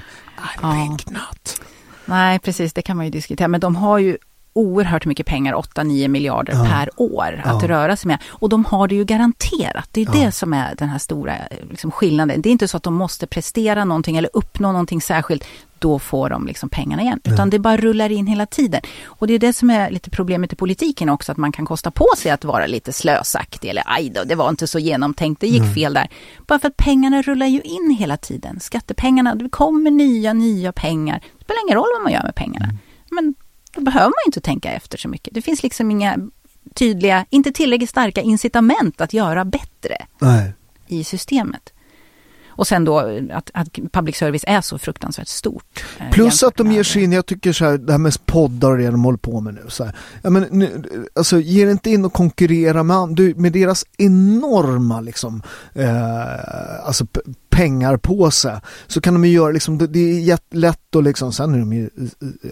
ja. think not. Nej, precis. Det kan man ju diskutera. Men de har ju oerhört mycket pengar, åtta nio miljarder ja. per år att ja. röra sig med. Och de har det ju garanterat. Det är ja. det som är den här stora liksom, skillnaden. Det är inte så att de måste prestera någonting eller uppnå någonting särskilt. Då får de liksom pengarna igen. Utan mm. det bara rullar in hela tiden. Och det är det som är lite problemet i politiken också. Att man kan kosta på sig att vara lite slösaktig. Eller aj då, det var inte så genomtänkt. Det gick mm. fel där. Bara för att pengarna rullar ju in hela tiden. Skattepengarna, det kommer nya, nya pengar. Det spelar ingen roll vad man gör med pengarna. Mm. Men då behöver man ju inte tänka efter så mycket. Det finns liksom inga tydliga, inte tillräckligt starka incitament att göra bättre Nej. i systemet. Och sen då att, att public service är så fruktansvärt stort. Eh, Plus att de ger sig in, jag tycker så här, det här med poddar och det de håller på med nu. Så här. Ja, men, nu alltså, ger inte in och konkurrera med, du, med deras enorma liksom, eh, alltså, p- pengar på sig. Så kan de ju göra, liksom, det, det är jättelätt och liksom, sen är de ju,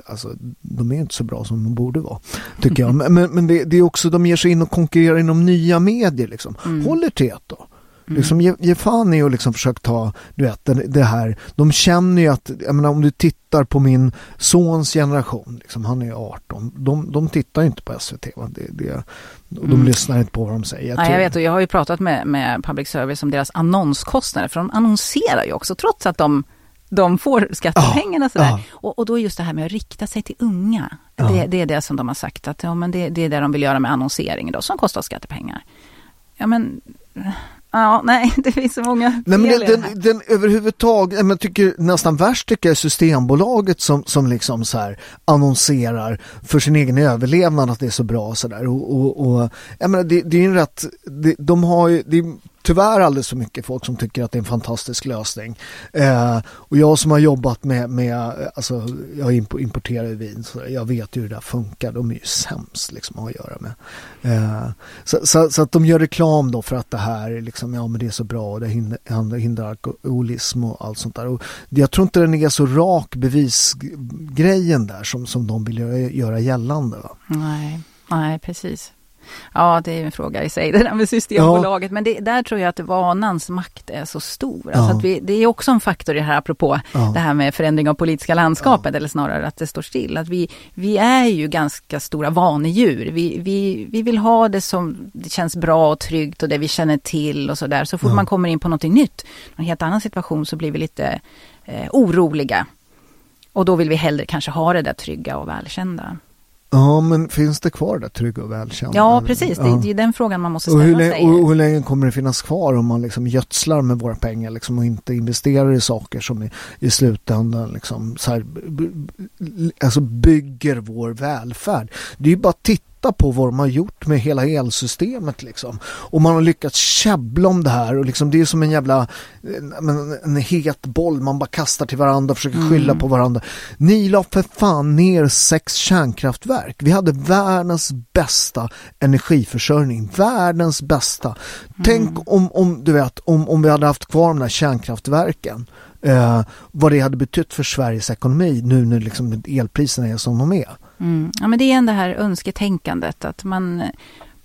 alltså, de är inte så bra som de borde vara, tycker jag. Men, men det, det är också, de ger sig in och konkurrerar inom nya medier. Liksom. Mm. Håller till då. Mm. Liksom, ge, ge fan i och liksom försöka ta, du vet, det här. De känner ju att, jag menar, om du tittar på min sons generation, liksom, han är ju arton, de, de tittar ju inte på S V T, va? Det, det, och de mm. lyssnar inte på vad de säger. Nej, jag vet, och jag har ju pratat med, med public service om deras annonskostnader, för de annonserar ju också, trots att de de får skattepengarna. Ja, sådär. Ja. Och, och då är just det här med att rikta sig till unga. Ja. Det, det är det som de har sagt, att ja, men det, det är det de vill göra med annonseringen då, som kostar skattepengar. Ja, men... Ja, nej, det finns så många. Nej, men den, den, den överhuvudtaget, jag tycker nästan värst tycker jag Systembolaget som, som liksom så här annonserar för sin egen överlevnad att det är så bra och sådär. Och, och, och, jag menar, det, det är ju rätt, det, de har ju, det är tyvärr alldeles så mycket folk som tycker att det är en fantastisk lösning. Eh, och jag som har jobbat med, med alltså, jag importerar ju vin, så jag vet ju hur det där funkar. De är ju sämst liksom att göra med. Eh, så, så, så att de gör reklam då för att det här är liksom, ja, men det är så bra och det hindrar, hindrar alkoholism och allt sånt där. Och jag tror inte den är så rak bevisgrejen där som, som de vill göra, göra gällande. Va? Nej, nej, precis. Ja, det är en fråga i sig, det där med Systembolaget. Ja. Men det, där tror jag att vanans makt är så stor. Alltså ja. Att vi, det är också en faktor i det här, apropå ja. Det här med förändring av politiska landskapet, ja. Eller snarare att det står still. Att vi, vi är ju ganska stora vanedjur. Vi, vi, vi vill ha det som det känns bra och tryggt och det vi känner till och sådär. Så fort ja. Man kommer in på någonting nytt, en helt annan situation, så blir vi lite eh, oroliga. Och då vill vi hellre kanske ha det där trygga och välkända. Ja, men finns det kvar det trygga och välkända? Ja, precis. Ja. Det, det är den frågan man måste ställa och hur länge, sig. Och hur länge kommer det finnas kvar om man liksom gödslar med våra pengar liksom och inte investerar i saker som i, i slutändan liksom, så här, alltså bygger vår välfärd? Det är ju bara att titta på vad de har gjort med hela elsystemet liksom. Och man har lyckats käbbla om det här och liksom, det är som en jävla en, en het boll man bara kastar till varandra och försöker skylla mm. på varandra. Ni la för fan ner sex kärnkraftverk. Vi hade världens bästa energiförsörjning. Världens bästa. Mm. Tänk om, om, du vet, om, om vi hade haft kvar de där kärnkraftverken. Eh, vad det hade betytt för Sveriges ekonomi nu när liksom elpriserna är som de är. Mm. Ja, men det är ändå det här önsketänkandet att man,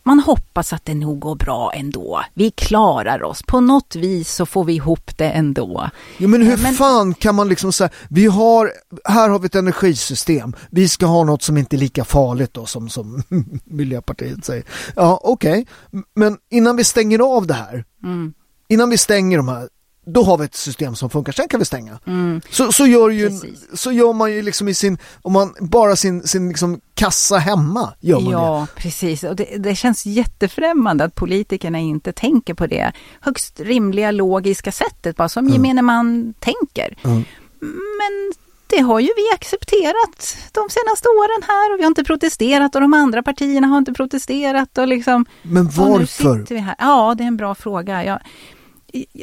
man hoppas att det nog går bra ändå. Vi klarar oss. På något vis så får vi ihop det ändå. Jo, men hur men... fan kan man liksom säga, vi har, här har vi ett energisystem. Vi ska ha något som inte är lika farligt då som, som Miljöpartiet säger. Ja, okej. Okay. Men innan vi stänger av det här, mm. innan vi stänger de här, då har vi ett system som funkar, sen kan vi stänga. Mm. Så, så, gör ju, så gör man ju liksom i sin, om man bara sin, sin liksom kassa hemma gör man. Ja, det. Precis. Och det, det känns jättefrämmande att politikerna inte tänker på det högst rimliga, logiska sättet bara som mm. gemene man tänker. Mm. Men det har ju vi accepterat de senaste åren här och vi har inte protesterat och de andra partierna har inte protesterat. Och liksom, men varför? Och nu sitter vi här. Ja, det är en bra fråga. Jag...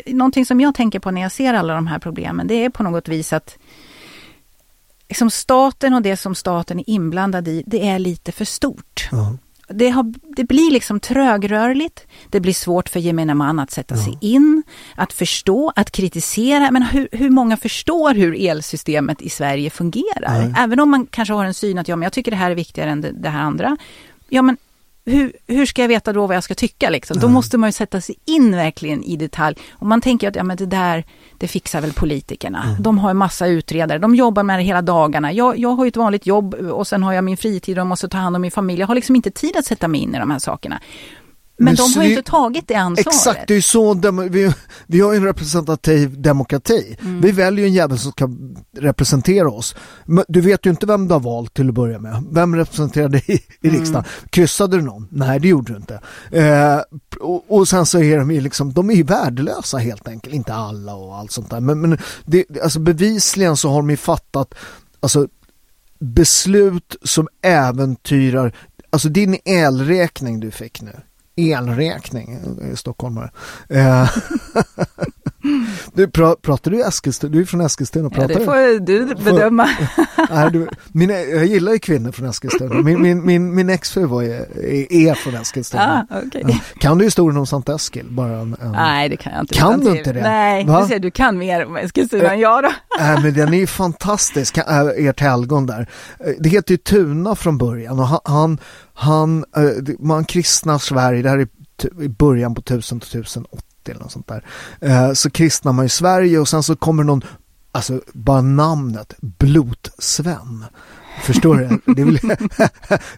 Någonting som jag tänker på när jag ser alla de här problemen, det är på något vis att liksom staten och det som staten är inblandad i, det är lite för stort. Mm. Det, har, det blir liksom trögrörligt, det blir svårt för gemene man att sätta mm. sig in, att förstå, att kritisera. Men hur, hur många förstår hur elsystemet i Sverige fungerar? Mm. Även om man kanske har en syn att ja, men jag tycker det här är viktigare än det, det här andra. Ja, men Hur, hur ska jag veta då vad jag ska tycka? Liksom? Då måste man ju sätta sig in verkligen i detalj. Och man tänker att ja, men det där, det fixar väl politikerna. Mm. De har en massa utredare. De jobbar med det hela dagarna. Jag, jag har ju ett vanligt jobb och sen har jag min fritid och måste ta hand om min familj. Jag har liksom inte tid att sätta mig in i de här sakerna. Men, men de har ju inte tagit det ansvaret. Exakt, det är ju så. Dem- vi, vi har ju en representativ demokrati. Mm. Vi väljer en jävel som kan representera oss. Men du vet ju inte vem du har valt till att börja med. Vem representerar dig i, i riksdagen? Mm. Kryssade du någon? Nej, det gjorde du inte. Eh, och, och sen så är de ju liksom, de är ju värdelösa helt enkelt. Inte alla och allt sånt där. Men, men det, alltså bevisligen så har de ju fattat alltså, beslut som äventyrar, alltså din elräkning du fick nu. Elräkning i Stockholm. Eh, Du, pra, pratar du Eskilstuna? Du är från Eskilstuna och pratar. Ja, det får du bedöma. Får, du, mina, jag gillar ju kvinnor från Eskilstuna. Min, min, min, min ex-fru var, är, är från Eskilstuna. Ah, okay. Ja. Kan du historien om Sankt Eskil? Bara en, en... Nej, det kan jag inte. Kan du till. Inte det? Nej, du, ser, du kan mer om Eskilstuna än jag då. Nej, men den är ju fantastisk, ert helgon där. Det heter ju Tuna från början och han, han, han man kristnar Sverige, det här är i början på tusen till tusen åttio eller något sånt där. Så kristnar man i Sverige och sen så kommer någon, alltså bara namnet Blotsven. Förstår du? Det, vill,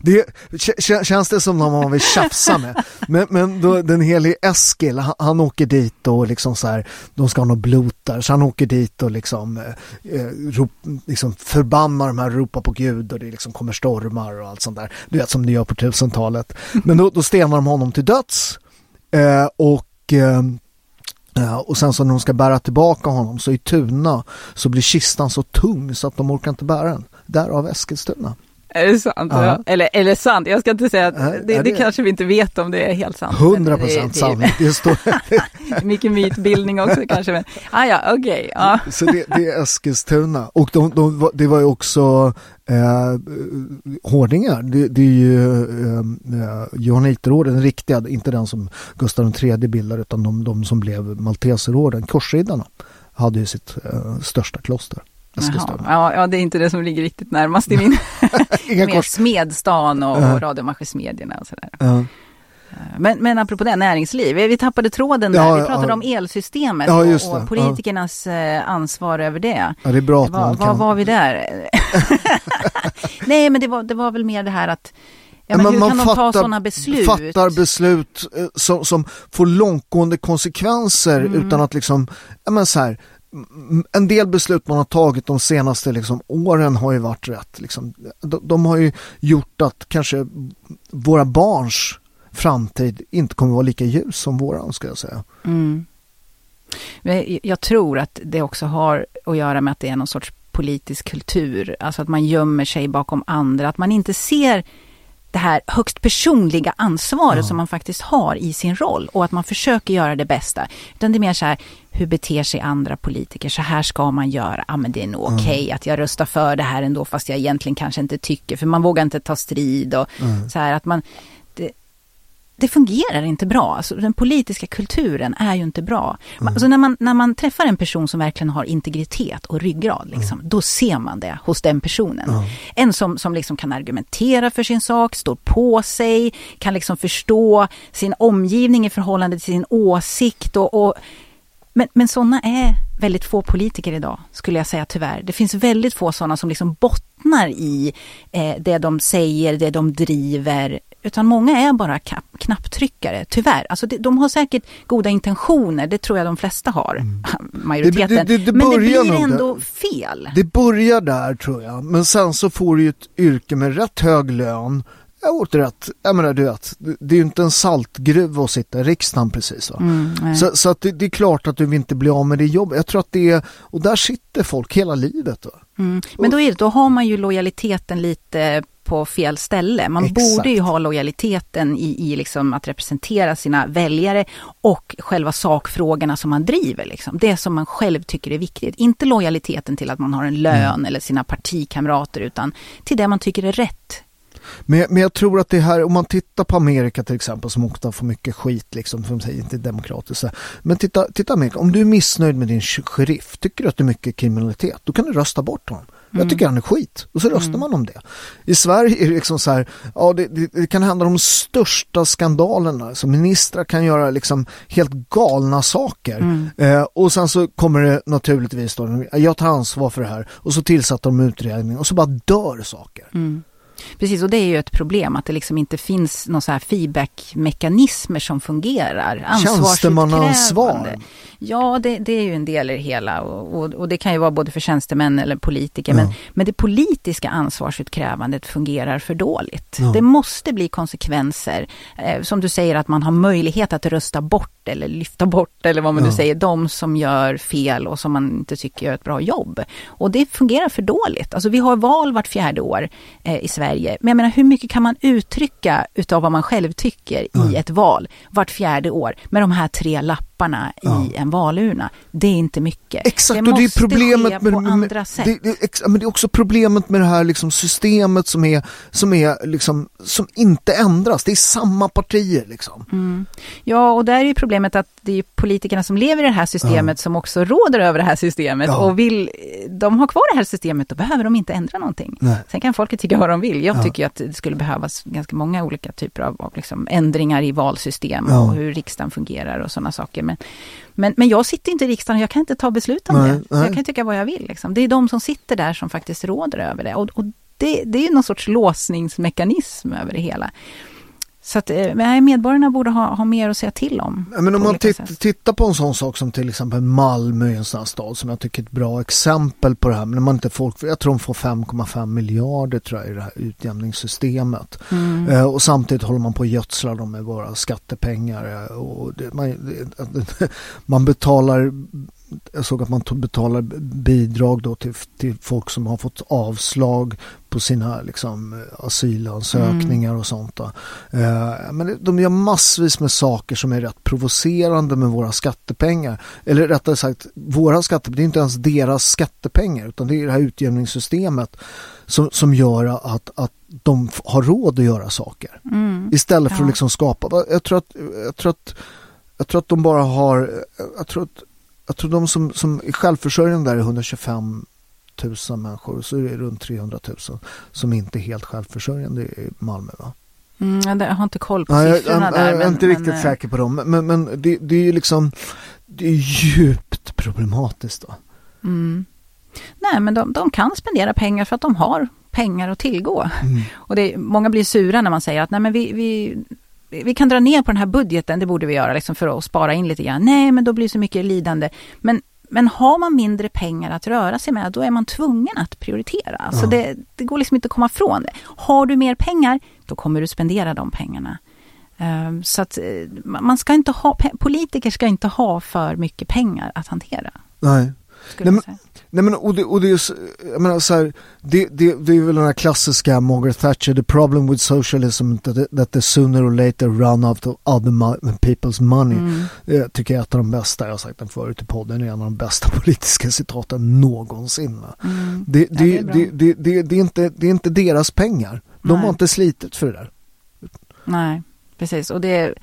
det k- känns det som någon man vill tjafsa med. Men, men då, den helige Eskil, han, han åker dit och liksom så här, de ska ha något blot där. Så han åker dit och liksom, eh, rop, liksom förbannar de här, ropar på Gud och det liksom kommer stormar och allt sånt där. Du vet som det gör på tusentalet. Men då, då stenar de honom till döds. Eh, och... Eh, Och sen så när de ska bära tillbaka honom så i Tuna så blir kistan så tung så att de orkar inte bära den. Därav Eskilstuna. Är det sant? Ja. Eller, eller sant? Jag ska inte säga att det, det, det kanske vi inte vet om det är helt sant. Hundra procent sant. Det står... Mycket mytbildning också kanske. Men... Ah, ja, okej. Ja. Så det, det är Eskilstuna. Och de, de, det var ju också eh, hårdingar. Det, det är ju eh, Johanniterorden, den riktiga, inte den som Gustav den tredje bildade utan de, de som blev Malteserorden, korsriddarna, hade ju sitt eh, största kloster. Ja, ja, det är inte det som ligger riktigt närmast i min med Smedstan och, uh-huh. och radiomaschersmedierna och sådär. Uh-huh. Men, men apropå det, näringsliv. Vi tappade tråden där. Ja, vi pratade ja. om elsystemet ja, och, och politikernas ja. ansvar över det. Ja, det är bra att var, man kan... Vad var vi där? Nej, men det var, det var väl mer det här att ja, men men hur man kan man ta sådana beslut? Fattar beslut som, som får långtgående konsekvenser mm. utan att liksom, ja men så här. En del beslut man har tagit de senaste liksom, åren har ju varit rätt. Liksom. De, de har ju gjort att kanske våra barns framtid inte kommer vara lika ljus som våran, ska jag säga. Mm. Men jag tror att det också har att göra med att det är någon sorts politisk kultur. Alltså att man gömmer sig bakom andra. Att man inte ser det här högst personliga ansvaret ja. som man faktiskt har i sin roll och att man försöker göra det bästa. Utan det är mer så här, hur beter sig andra politiker? Så här ska man göra. Ja, men det är nog okej okay att jag röstar för det här ändå fast jag egentligen kanske inte tycker för man vågar inte ta strid och mm. så här att man det, det fungerar inte bra. Alltså, den politiska kulturen är ju inte bra. Mm. Alltså, när, man, när man träffar en person som verkligen har integritet och ryggrad, liksom, mm. då ser man det hos den personen. Mm. En som, som liksom kan argumentera för sin sak, står på sig, kan liksom förstå sin omgivning i förhållande till sin åsikt. Och, och, men, men sådana är väldigt få politiker idag, skulle jag säga tyvärr. Det finns väldigt få sådana som liksom bottnar i eh, det de säger, det de driver. Utan många är bara kap- knapptryckare, tyvärr. Alltså det, de har säkert goda intentioner, det tror jag de flesta har, mm. majoriteten. Det, det, det, det men det blir ändå där. Fel. Det börjar där, tror jag. Men sen så får du ju ett yrke med rätt hög lön. Jag återrätt, jag menar du vet, det är ju inte en saltgruva att sitta i riksdagen precis va. Mm, så så att det, det är klart att du inte blir av med det jobbet. Jag tror att det är, och där sitter folk hela livet då. Mm. Men då, är det, då har man ju lojaliteten lite på fel ställe. Man Exakt. borde ju ha lojaliteten i, i liksom att representera sina väljare och själva sakfrågorna som man driver. Liksom. Det som man själv tycker är viktigt. Inte lojaliteten till att man har en lön mm. eller sina partikamrater utan till det man tycker är rätt. Men, men jag tror att det här, om man tittar på Amerika till exempel som ofta får mycket skit liksom, för de säger inte demokratiskt. Men titta, titta Amerika, om du är missnöjd med din sheriff, tycker du att det är mycket kriminalitet, då kan du rösta bort honom. Mm. Jag tycker han är skit. Och så röstar mm. man om det. I Sverige är det liksom så här, ja det, det, det kan hända de största skandalerna. Så ministrar kan göra liksom helt galna saker. Mm. Eh, och sen så kommer det naturligtvis då, jag tar ansvar för det här. Och så tillsätter de utredning och så bara dör saker. Mm. Precis, och det är ju ett problem att det liksom inte finns någon så här feedback-mekanismer som fungerar. Ansvarsutkrävande. Ja, det, det är ju en del i det hela och, och, och det kan ju vara både för tjänstemän eller politiker. Ja. Men, men det politiska ansvarsutkrävandet fungerar för dåligt. Ja. Det måste bli konsekvenser. Eh, som du säger att man har möjlighet att rösta bort eller lyfta bort eller vad man ja. nu säger. De som gör fel och som man inte tycker gör ett bra jobb. Och det fungerar för dåligt. Alltså vi har val vart fjärde år eh, i Sverige. Men jag menar, hur mycket kan man uttrycka utav vad man själv tycker i mm. ett val vart fjärde år med de här tre lapparna? lapparna ja. i en valurna. Det är inte mycket. Exakt, det och det är problemet med, med, med det, det, ex, men det är också problemet med det här liksom systemet som är som är liksom som inte ändras. Det är samma partier liksom. Mm. Ja, och där är ju problemet att det är politikerna som lever i det här systemet ja. som också råder över det här systemet ja. och vill de har kvar det här systemet, då behöver de inte ändra någonting. Nej. Sen kan folket tycka vad de vill. Jag ja. tycker ju att det skulle behövas ganska många olika typer av, av liksom ändringar i valsystem ja. och hur riksdagen fungerar och sådana saker. Men, men, men jag sitter inte i riksdagen, jag kan inte ta beslut om nej, det. Nej. Jag kan tycka vad jag vill. Liksom. Det är de som sitter där som faktiskt råder över det. Och, och det, det är ju någon sorts låsningsmekanism över det hela. Så att nej, medborgarna borde ha, ha mer att säga till om. Men om man t- tittar på en sån sak som till exempel Malmö, en sån stad som jag tycker är ett bra exempel på det här. Men man inte folk, jag tror de får fem komma fem miljarder tror jag, i det här utjämningssystemet. Mm. Eh, och samtidigt håller man på att gödsla dem med våra skattepengar. Och det, man, det, man betalar... Jag såg att man betalar bidrag då till, till folk som har fått avslag på sina liksom, asylansökningar mm. och sånt. Då. Eh, men de gör massvis med saker som är rätt provocerande med våra skattepengar. Eller rättare sagt, våra skattepengar, det är inte ens deras skattepengar utan det är det här utjämningssystemet som, som gör att, att de har råd att göra saker. Mm. Istället för ja. att liksom skapa. Jag tror att, jag tror att, jag tror att de bara har... Jag tror att Jag tror de som, som är självförsörjande där är etthundratjugofem tusen människor och så är det runt trehundra tusen som inte är helt självförsörjande i Malmö va? Mm, jag har inte koll på siffrorna ja, jag, jag, där. Jag är men, inte men, riktigt men, säker på dem. Men, men det, det är ju liksom det är djupt problematiskt då. Mm. Nej men de, de kan spendera pengar för att de har pengar att tillgå. Mm. Och det, många blir sura när man säger att nej men vi... vi Vi kan dra ner på den här budgeten, det borde vi göra liksom för att spara in lite grann. Nej, men då blir det så mycket lidande. Men, men har man mindre pengar att röra sig med, då är man tvungen att prioritera. Mm. Så det, det går liksom inte att komma ifrån det. Har du mer pengar, då kommer du spendera de pengarna. Um, så att man ska inte ha, politiker ska inte ha för mycket pengar att hantera. Nej. Nej men, nej men och det, och det är just, jag menar så här, det, det, det är väl den här klassiska Margaret Thatcher, the problem with socialism that, that the sooner or later run out of other mo- people's money. Mm. Jag tycker jag är ett av de bästa, jag har sagt den förut i podden, är en av de bästa politiska citaten någonsin. Mm. Det, det, ja, det, är det, det, det, det, är inte, det är inte deras pengar. De nej. har inte slitit för det där. Nej, precis. Och det,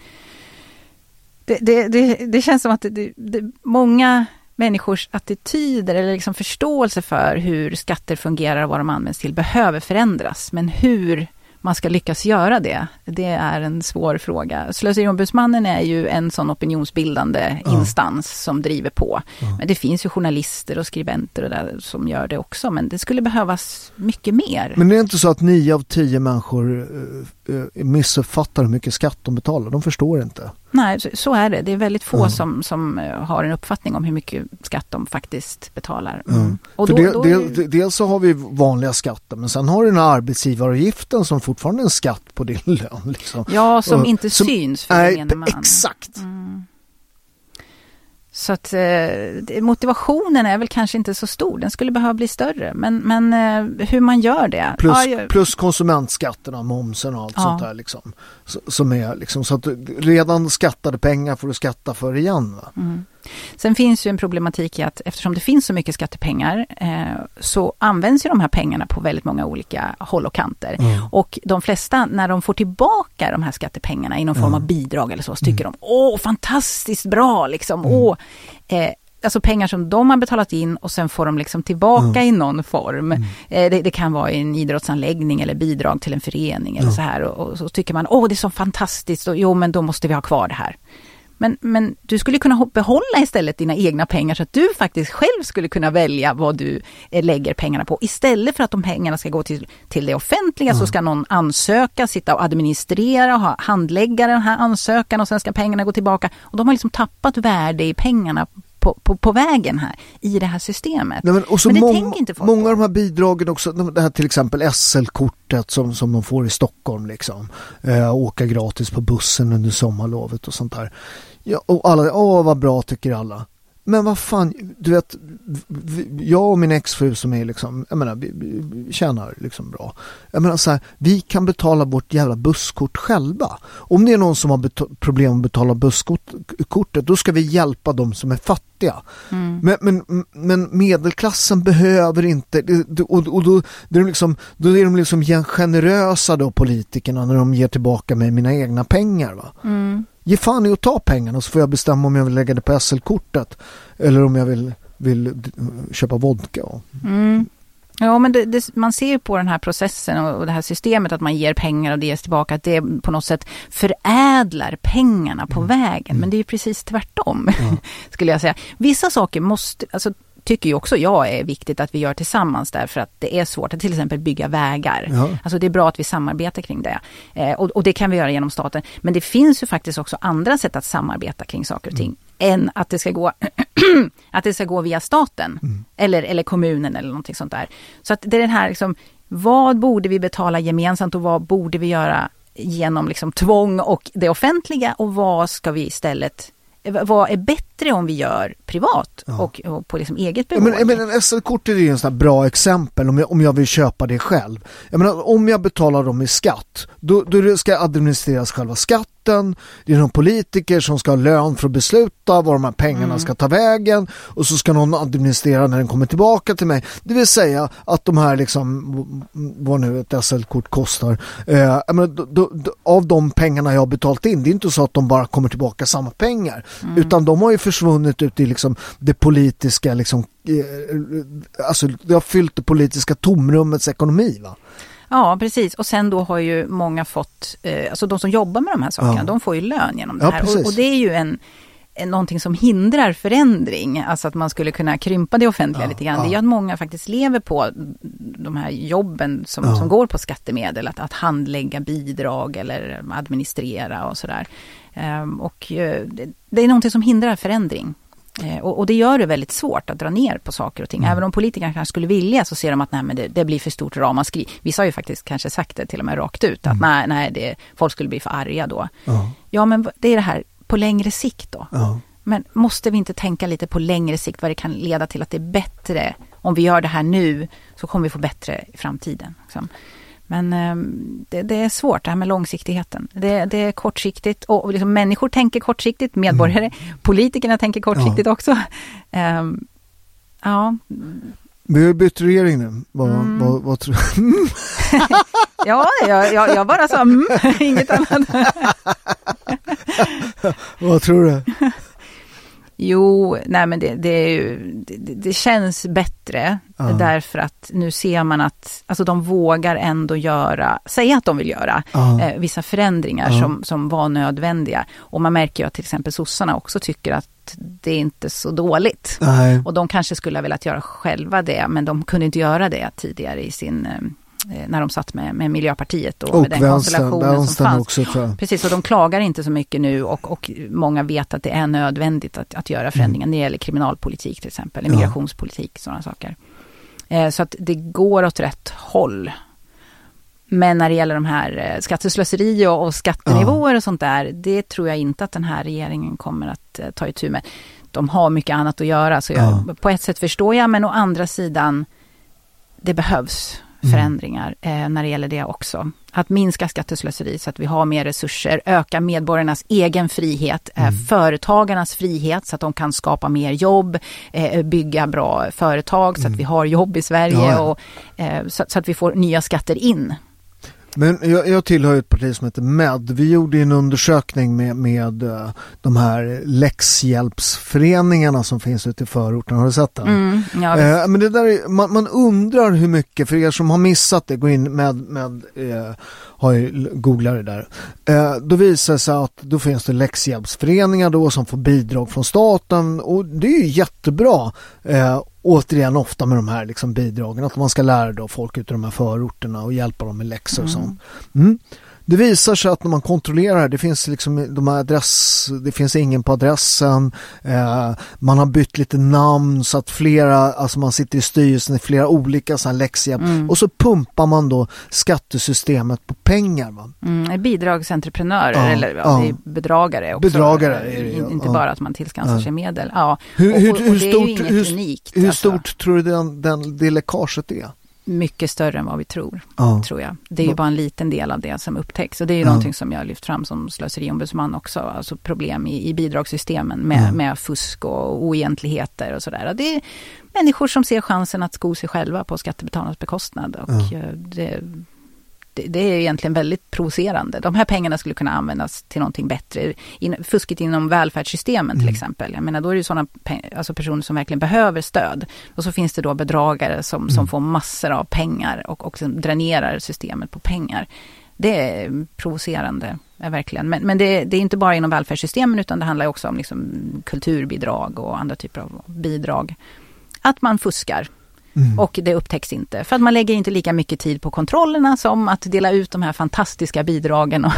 det, det, det, det känns som att det, det, många... människors attityder eller liksom förståelse för hur skatter fungerar och vad de används till behöver förändras. Men hur man ska lyckas göra det, det är en svår fråga. Slöseriombudsmannen är ju en sån opinionsbildande ja. instans som driver på. Ja. Men det finns ju journalister och skribenter och där som gör det också. Men det skulle behövas mycket mer. Men det är inte så att nio av tio människor missuppfattar hur mycket skatt de betalar. De förstår inte. Nej, så är det. Det är väldigt få mm. som, som har en uppfattning om hur mycket skatt de faktiskt betalar. Mm. Och då, För det, då är... del, dels så har vi vanliga skatter, men sen har du den här arbetsgivaravgiften som fortfarande är en skatt på din lön. Liksom. Ja, som mm. inte som, syns för nej, man. Exakt. Mm. Så att eh, motivationen är väl kanske inte så stor. Den skulle behöva bli större. Men, men eh, hur man gör det. Plus, ah, jag... plus konsumentskatterna, momsen och allt ja. sånt där. Liksom, så, som är, liksom, så att redan skattade pengar får du skatta för igen. Va? Mm. Sen finns ju en problematik i att eftersom det finns så mycket skattepengar eh, så används ju de här pengarna på väldigt många olika håll och kanter. Mm. Och de flesta, när de får tillbaka de här skattepengarna i någon form mm. av bidrag eller så, så tycker mm. de, åh, fantastiskt bra liksom, mm. åh. Eh, alltså pengar som de har betalat in och sen får de liksom tillbaka mm. i någon form. Mm. Eh, det, det kan vara en idrottsanläggning eller bidrag till en förening eller mm. så här. Och, och så tycker man, åh, det är så fantastiskt och jo, men då måste vi ha kvar det här. Men, men du skulle kunna behålla istället dina egna pengar så att du faktiskt själv skulle kunna välja vad du lägger pengarna på. Istället för att de pengarna ska gå till, till det offentliga mm. så ska någon ansöka, sitta och administrera och ha handläggare den här ansökan och sen ska pengarna gå tillbaka. Och de har liksom tappat värde i pengarna på, på, på vägen här i det här systemet. Nej, men, och så men det må- tänker inte folk många på. Av de här bidragen också, det här till exempel S L-kortet som, som de får i Stockholm liksom. Eh, åka gratis på bussen under sommarlovet och sånt där. Ja, och alla, åh vad bra tycker alla. Men vad fan, du vet, jag och min exfru som är liksom, jag menar, vi, vi tjänar liksom bra. Jag menar så här, vi kan betala vårt jävla busskort själva. Om det är någon som har beto- problem att betala busskortet, då ska vi hjälpa dem som är fattiga. Mm. Men, men, men medelklassen behöver inte, och, och då, då, är de liksom, då är de liksom generösa då, politikerna, när de ger tillbaka mig mina egna pengar, va? Mm. Ge fan i att ta pengarna, så får jag bestämma om jag vill lägga det på S L-kortet eller om jag vill, vill köpa vodka. Mm. Ja, men det, det, man ser på den här processen och, och det här systemet att man ger pengar och det ges tillbaka, att det på något sätt förädlar pengarna på mm. vägen. Men det är ju precis tvärtom, mm. skulle jag säga. Vissa saker måste... Alltså, tycker ju också jag är viktigt att vi gör tillsammans, därför att det är svårt att till exempel bygga vägar. Ja. Alltså det är bra att vi samarbetar kring det. Eh, och, och det kan vi göra genom staten. Men det finns ju faktiskt också andra sätt att samarbeta kring saker och ting mm. än att det ska gå, att det ska gå via staten mm. eller, eller kommunen eller någonting sånt där. Så att det är den här liksom, vad borde vi betala gemensamt och vad borde vi göra genom liksom tvång och det offentliga, och vad ska vi istället, vad är bättre om vi gör privat ja. och, och på liksom eget behov? Ja, men, men S L-kort är ju en sån här bra exempel om jag, om jag vill köpa det själv. Jag menar, om jag betalar dem i skatt, då, då ska administreras själva skatten. Det är någon politiker som ska ha lön för att besluta var de här pengarna mm. ska ta vägen, och så ska någon administrera när den kommer tillbaka till mig. Det vill säga att de här liksom, vad nu ett S L-kort kostar, eh, jag menar, då, då, då, av de pengarna jag har betalt in, det är inte så att de bara kommer tillbaka samma pengar. Mm. Utan de har ju försvunnit ut i liksom det politiska, liksom, eh, alltså det har fyllt det politiska tomrummets ekonomi, va? Ja, precis. Och sen då har ju många fått, eh, alltså de som jobbar med de här sakerna, ja. de får ju lön genom det ja, här. Och, och det är ju en, en, någonting som hindrar förändring. Alltså att man skulle kunna krympa det offentliga ja, lite grann. Ja. Det är ju att många faktiskt lever på de här jobben som, ja. som går på skattemedel. Att, att handlägga bidrag eller administrera och sådär. Um, och uh, det, det är någonting som hindrar förändring. Eh, och, och det gör det väldigt svårt att dra ner på saker och ting. Mm. Även om politikerna kanske skulle vilja, så ser de att nej, men det, det blir för stort ramaskri. Vissa har ju faktiskt kanske sagt det till och med rakt ut. Mm. Att nej, nej det, folk skulle bli för arga då. Ja. ja, men det är det här på längre sikt då. Ja. Men måste vi inte tänka lite på längre sikt vad det kan leda till, att det är bättre? Om vi gör det här nu så kommer vi få bättre i framtiden. Liksom. Men det, det är svårt det här med långsiktigheten. Det, det är kortsiktigt och liksom människor tänker kortsiktigt, medborgare, mm. politikerna tänker kortsiktigt ja. också. Um, ja. Vi har bytt regering nu. Vad, mm. vad, vad tror du? ja, jag, jag, jag bara sa mm, inget annat. Vad tror du? Jo, nej men det, det, är ju, det, det känns bättre ja. därför att nu ser man att alltså de vågar ändå göra, säga att de vill göra ja. eh, vissa förändringar ja. som, som var nödvändiga. Och man märker ju att till exempel sossarna också tycker att det är inte så dåligt. Nej. Och de kanske skulle ha velat göra själva det, men de kunde inte göra det tidigare i sin... Eh, när de satt med, med Miljöpartiet och, och med den vänster, konstellationen som fanns. Också, precis, och de klagar inte så mycket nu och, och många vet att det är nödvändigt att, att göra förändringar mm. när det gäller kriminalpolitik till exempel, eller migrationspolitik, sådana saker. Eh, så att det går åt rätt håll. Men när det gäller de här skatteslöseri och, och skattenivåer ja. och sånt där, det tror jag inte att den här regeringen kommer att eh, ta itu med. De har mycket annat att göra, så jag, ja. på ett sätt förstår jag, men å andra sidan det behövs förändringar eh, när det gäller det också. Att minska skatteslöseri så att vi har mer resurser, öka medborgarnas egen frihet, eh, mm. företagarnas frihet så att de kan skapa mer jobb, eh, bygga bra företag så mm. att vi har jobb i Sverige ja, ja. och eh, så, så att vi får nya skatter in. Men jag, jag tillhör ett parti som heter M E D. Vi gjorde en undersökning med, med de här läxhjälpsföreningarna som finns ute i förorten. Har du sett den? Mm, ja, eh, men det där är, man, man undrar hur mycket, för er som har missat det, gå in med, med eh, har ju, googlar det där. Eh, då visar det sig att då finns det läxhjälpsföreningar då som får bidrag från staten, och det är ju jättebra. Eh, återigen ofta med de här liksom bidragen att man ska lära då folk ut i de här förorterna och hjälpa dem med läxor och mm. sånt. Mm. Det visar sig att när man kontrollerar, det finns liksom de här adress, det finns ingen på adressen, eh, man har bytt lite namn så att flera, alltså man sitter i styrelsen i flera olika sådana läxhjälp, mm. och så pumpar man då skattesystemet på pengar. Man. Mm, bidragsentreprenörer, ja, eller ja, ja. Det är bedragare också. Bedragare är det, ja. Inte bara att man tillskansar ja. sig medel. Ja. Hur, hur, och, och, och det är ju inget hur, unikt. Hur alltså. Stort tror du den, den, det läckaget är? Mycket större än vad vi tror, ja. tror jag. Det är ju bara en liten del av det som upptäcks. Och det är ju ja. någonting som jag har lyft fram som slöseriombudsman också. Alltså problem i, i bidragssystemen med, ja. med fusk och oegentligheter och sådär. Det är människor som ser chansen att sko sig själva på skattebetalarnas bekostnad. Och ja. det, det, det är ju egentligen väldigt provocerande. De här pengarna skulle kunna användas till någonting bättre. In, fusket inom välfärdssystemen till mm. exempel. Jag menar, då är det ju sådana pe- alltså personer som verkligen behöver stöd. Och så finns det då bedragare som, mm. som får massor av pengar och, och dränerar systemet på pengar. Det är provocerande, är verkligen. Men, men det, det är inte bara inom välfärdssystemen, utan det handlar också om liksom kulturbidrag och andra typer av bidrag. Att man fuskar. Mm. Och det upptäcks inte. För att man lägger inte lika mycket tid på kontrollerna som att dela ut de här fantastiska bidragen och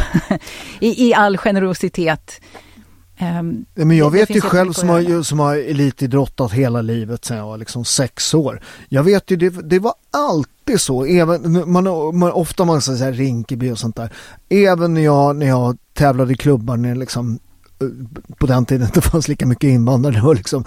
i, i all generositet. Um, Men jag det, vet det ju själv som har, som har elitidrottat hela livet sedan jag var liksom sex år. Jag vet ju, det, det var alltid så. Även, man, man, ofta man säger så här Rinkeby och sånt där. Även när jag, när jag tävlade i klubbar när liksom... på den tiden det fanns lika mycket invandrare, det var liksom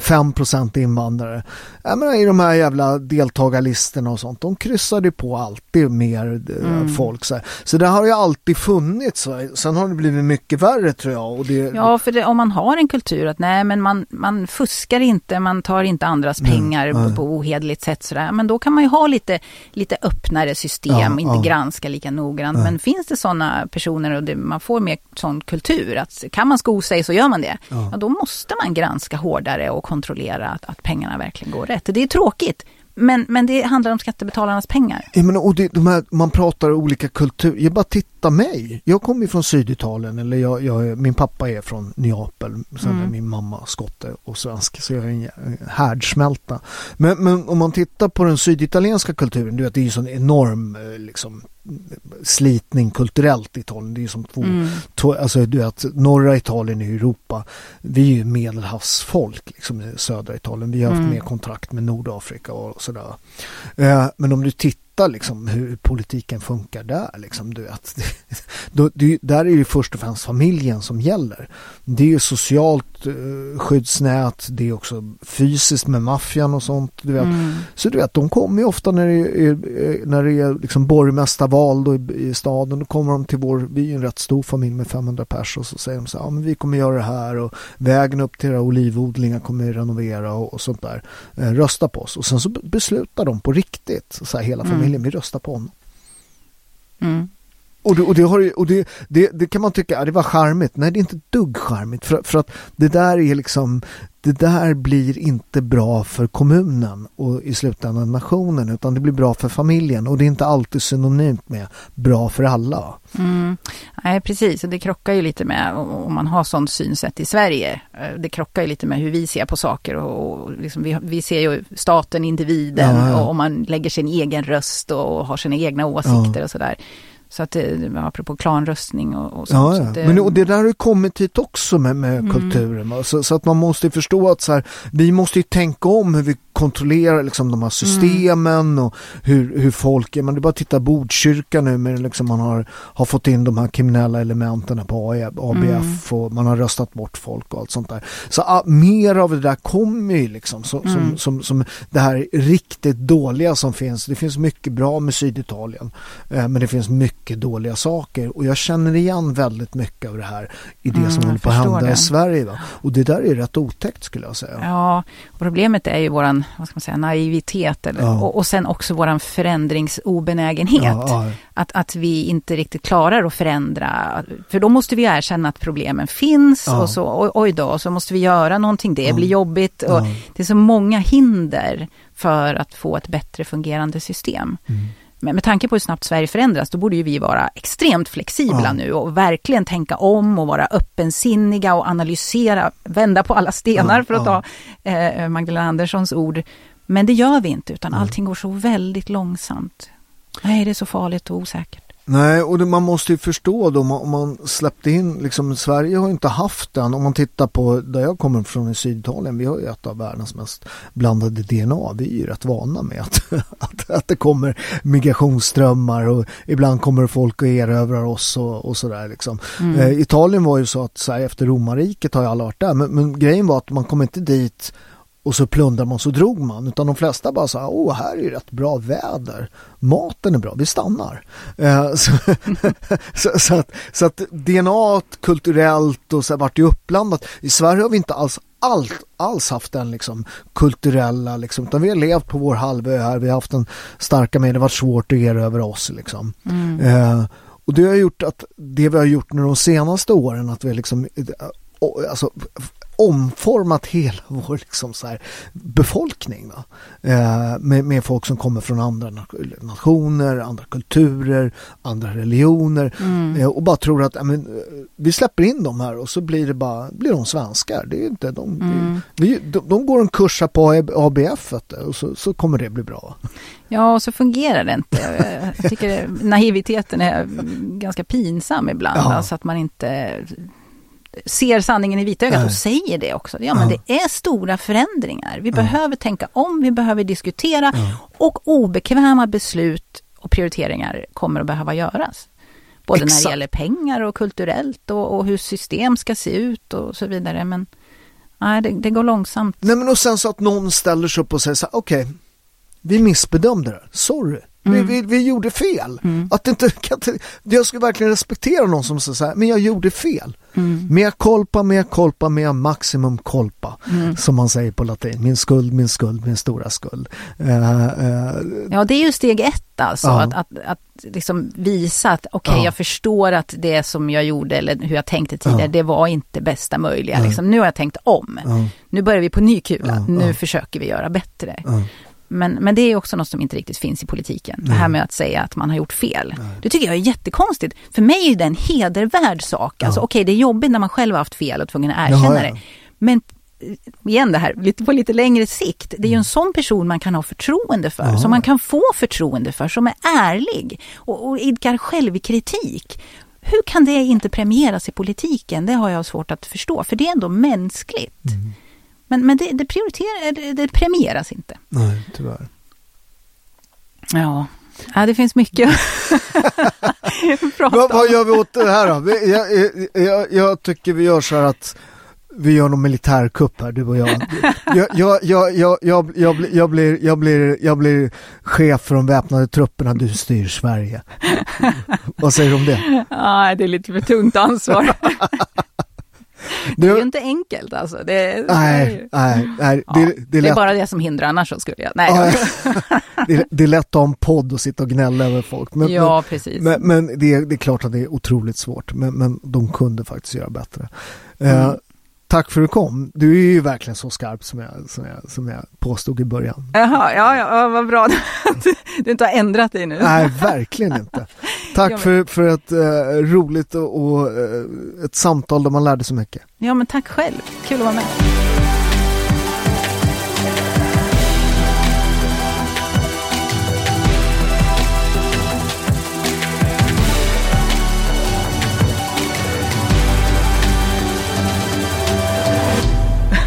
fem procent invandrare. Jag menar, i de här jävla deltagarlistorna och sånt, de kryssade på alltid mer mm. folk. Så, så det har ju alltid funnits. Sen har det blivit mycket värre, tror jag. Och det... Ja, för det, om man har en kultur att nej, men man, man fuskar inte, man tar inte andras pengar mm. på, på ohederligt sätt. Sådär. Men då kan man ju ha lite, lite öppnare system, ja, inte ja. granska lika noggrant. Ja. Men finns det sådana personer och det, man får mer sån kultur att kan man sko sig så gör man det. Ja. Ja, då måste man granska hårdare och kontrollera att, att pengarna verkligen går rätt. Det är tråkigt, men, men det handlar om skattebetalarnas pengar. Ja, men, och det, de här, man pratar om olika kulturer. Jag bara tittar mig. Jag kommer från Syditalien. Eller jag, jag, min pappa är från Neapel. Sen mm. är min mamma skotte och svensk. Så jag är en härdsmälta. Men, men om man tittar på den syditalienska kulturen. Du vet, det är ju en sån enorm... Liksom, slitning kulturellt i Italien. Det är ju som två, mm. två alltså du vet, norra Italien i Europa, vi är ju medelhavsfolk liksom, i södra Italien, vi har haft mm. mer kontakt med Nordafrika och sådär. Eh, men om du tittar liksom hur politiken funkar där liksom, du vet, då, det, där är det först och främst familjen som gäller. Det är ju socialt eh, skyddsnät, det är också fysiskt med maffian och sånt, du vet. Mm. Så du vet, de kommer ju ofta när det är, när det är liksom borgmästare val då i, i staden, då kommer de till vår, vi är en rätt stor familj med femhundra pers och så säger de så här, ja men vi kommer göra det här och vägen upp till era olivodlingar kommer vi renovera och, och sånt där, eh, rösta på oss, och sen så beslutar de på riktigt, så här, hela familjen, mm. vi röstar på honom. Mm. Och, det, och, det, har, och det, det, det kan man tycka, ja, det var charmigt. Nej, det är inte duggcharmigt, för, för att det där är liksom, det där blir inte bra för kommunen och i slutändan nationen, utan det blir bra för familjen, och det är inte alltid synonymt med bra för alla. Mm. Nej, precis, och det krockar ju lite med, om man har sånt synsätt i Sverige, det krockar ju lite med hur vi ser på saker, och, och liksom vi, vi ser ju staten, individen, ja, ja. och om man lägger sin egen röst och, och har sina egna åsikter ja. och sådär. Så att det, apropå klanröstning och, och sånt. Ja, ja. Så det, men och det där har ju kommit hit också med, med mm. kulturen. Så, så att man måste förstå att så här, vi måste ju tänka om hur vi kontrollerar liksom de här systemen mm. och hur, hur folk är. Men det är bara att titta Botkyrkan nu, men liksom man har, har fått in de här kriminella elementen på A B F mm. och man har röstat bort folk och allt sånt där. Så a, mer av det där kommer ju liksom som, mm. som, som, som det här riktigt dåliga som finns. Det finns mycket bra med Syditalien, eh, men det finns mycket dåliga saker, och jag känner igen väldigt mycket av det här i det mm, som håller på att hända i Sverige, va? Och det där är rätt otäckt, skulle jag säga. Ja, och problemet är ju våran, vad ska man säga, naivitet eller, ja. och, och sen också våran förändringsobenägenhet, ja, ja. Att, att vi inte riktigt klarar att förändra, för då måste vi erkänna att problemen finns, ja. och så oj, oj då, så måste vi göra någonting, det ja. blir jobbigt, och ja. det är så många hinder för att få ett bättre fungerande system. Mm. Men med tanke på hur snabbt Sverige förändras, då borde ju vi vara extremt flexibla ja. nu och verkligen tänka om och vara öppensinniga och analysera, vända på alla stenar, ja, för att ja. ta eh, Magdalena Anderssons ord. Men det gör vi inte, utan allting går så väldigt långsamt. Nej, det är så farligt och osäkert. Nej, och det, man måste ju förstå då, om man släppte in, liksom, Sverige har inte haft den, om man tittar på där jag kommer från i Syditalien, vi har ju ett av världens mest blandade D N A, vi är ju rätt vana med att, att, att det kommer migrationsströmmar och ibland kommer folk och erövrar oss och, och sådär liksom. Mm. Eh, Italien var ju så att så här, efter romarriket har ju alla varit där, men, men grejen var att man kom inte dit och så plundrar man så drog man, utan de flesta bara sa, åh oh, här är ju rätt bra väder, maten är bra, vi stannar. Eh, så, så, så, att, så att D N A kulturellt och så vart ju uppblandat. I Sverige har vi inte alls allt alls haft den liksom kulturella liksom, utan vi har levt på vår halvö här, vi har haft en starka med, det varit svårt att göra över oss liksom. Mm. Eh, och det har gjort att det vi har gjort nu de senaste åren, att vi liksom alltså omformat hela vår liksom så här befolkning eh, med, med folk som kommer från andra nationer, andra kulturer, andra religioner, mm. eh, och bara tror att äh, men, vi släpper in dem här och så blir det bara blir de svenskar. Det är inte de, mm. vi, de, de går en kurs på A B F och så, så kommer det bli bra. Ja, och så fungerar det inte. Jag tycker naiviteten är ganska pinsam ibland, ja. Alltså att man inte ser sanningen i vitögat och säger det också. Ja, men ja. Det är stora förändringar. Vi ja. behöver tänka om, vi behöver diskutera ja. och obekväma beslut och prioriteringar kommer att behöva göras. Både Exakt. när det gäller pengar och kulturellt och, och hur system ska se ut och så vidare. Men nej, det, det går långsamt. Nej, men och sen så att någon ställer sig upp och säger så här, okej, okay, vi missbedömde det. Sorry. Mm. Vi, vi, vi gjorde fel. Mm. Att inte, kan, jag skulle verkligen respektera någon som säger så här, men jag gjorde fel. Mm. Mea culpa, mea culpa, mea maximum culpa, mm. som man säger på latin. Min skuld, min skuld, min stora skuld. Uh, uh, ja, det är ju steg ett alltså. Uh. Att, att, att liksom visa att okej, okay, uh. jag förstår att det som jag gjorde eller hur jag tänkte tidigare, uh. det var inte bästa möjliga. Uh. Liksom, nu har jag tänkt om. Uh. Nu börjar vi på ny kula. Uh. Uh. Nu försöker vi göra bättre. Uh. Men, men det är också något som inte riktigt finns i politiken. Nej. Det här med att säga att man har gjort fel. Nej. Det tycker jag är jättekonstigt. För mig är det en hedervärd sak. Ja. Alltså, okej, okay, det är jobbigt när man själv har haft fel och tvungen att erkänna Jaha, ja. det. Men igen det här, lite, på lite längre sikt. Det är ju en sån person man kan ha förtroende för. Jaha. Som man kan få förtroende för. Som är ärlig och, och idkar självkritik. Hur kan det inte premieras i politiken? Det har jag svårt att förstå. För det är ändå mänskligt. Mm. Men, men det, det, prioriterar, det, det premieras inte. Nej, tyvärr. Ja, ja det finns mycket att prata om. Vad gör vi åt det här då? Jag, jag, jag tycker vi gör så här att vi gör någon militärkupp här, du och jag. Jag, jag, jag, jag, jag, jag, blir, jag, blir, jag, blir, jag blir chef för de väpnade trupperna, du styr Sverige. Vad säger du om det? Ja, det är lite för tungt ansvar. Det är ju inte enkelt alltså. Det, nej, nej, nej. Det, ja, det, är det är bara det som hindrar, annars så skulle jag. Nej, nej. det, det är lätt att ha en podd och sitta och gnälla över folk. Men, ja, precis. Men, men det, är, det är klart att det är otroligt svårt. Men, men de kunde faktiskt göra bättre. Mm. Eh, tack för att du kom. Du är ju verkligen så skarp som jag, som jag, som jag påstod i början. Jaha, ja, ja, vad bra att du inte har ändrat dig nu. Nej, verkligen inte. Tack för, för ett eh, roligt och, och ett samtal där man lärde så mycket. Ja, men tack själv. Kul att vara med.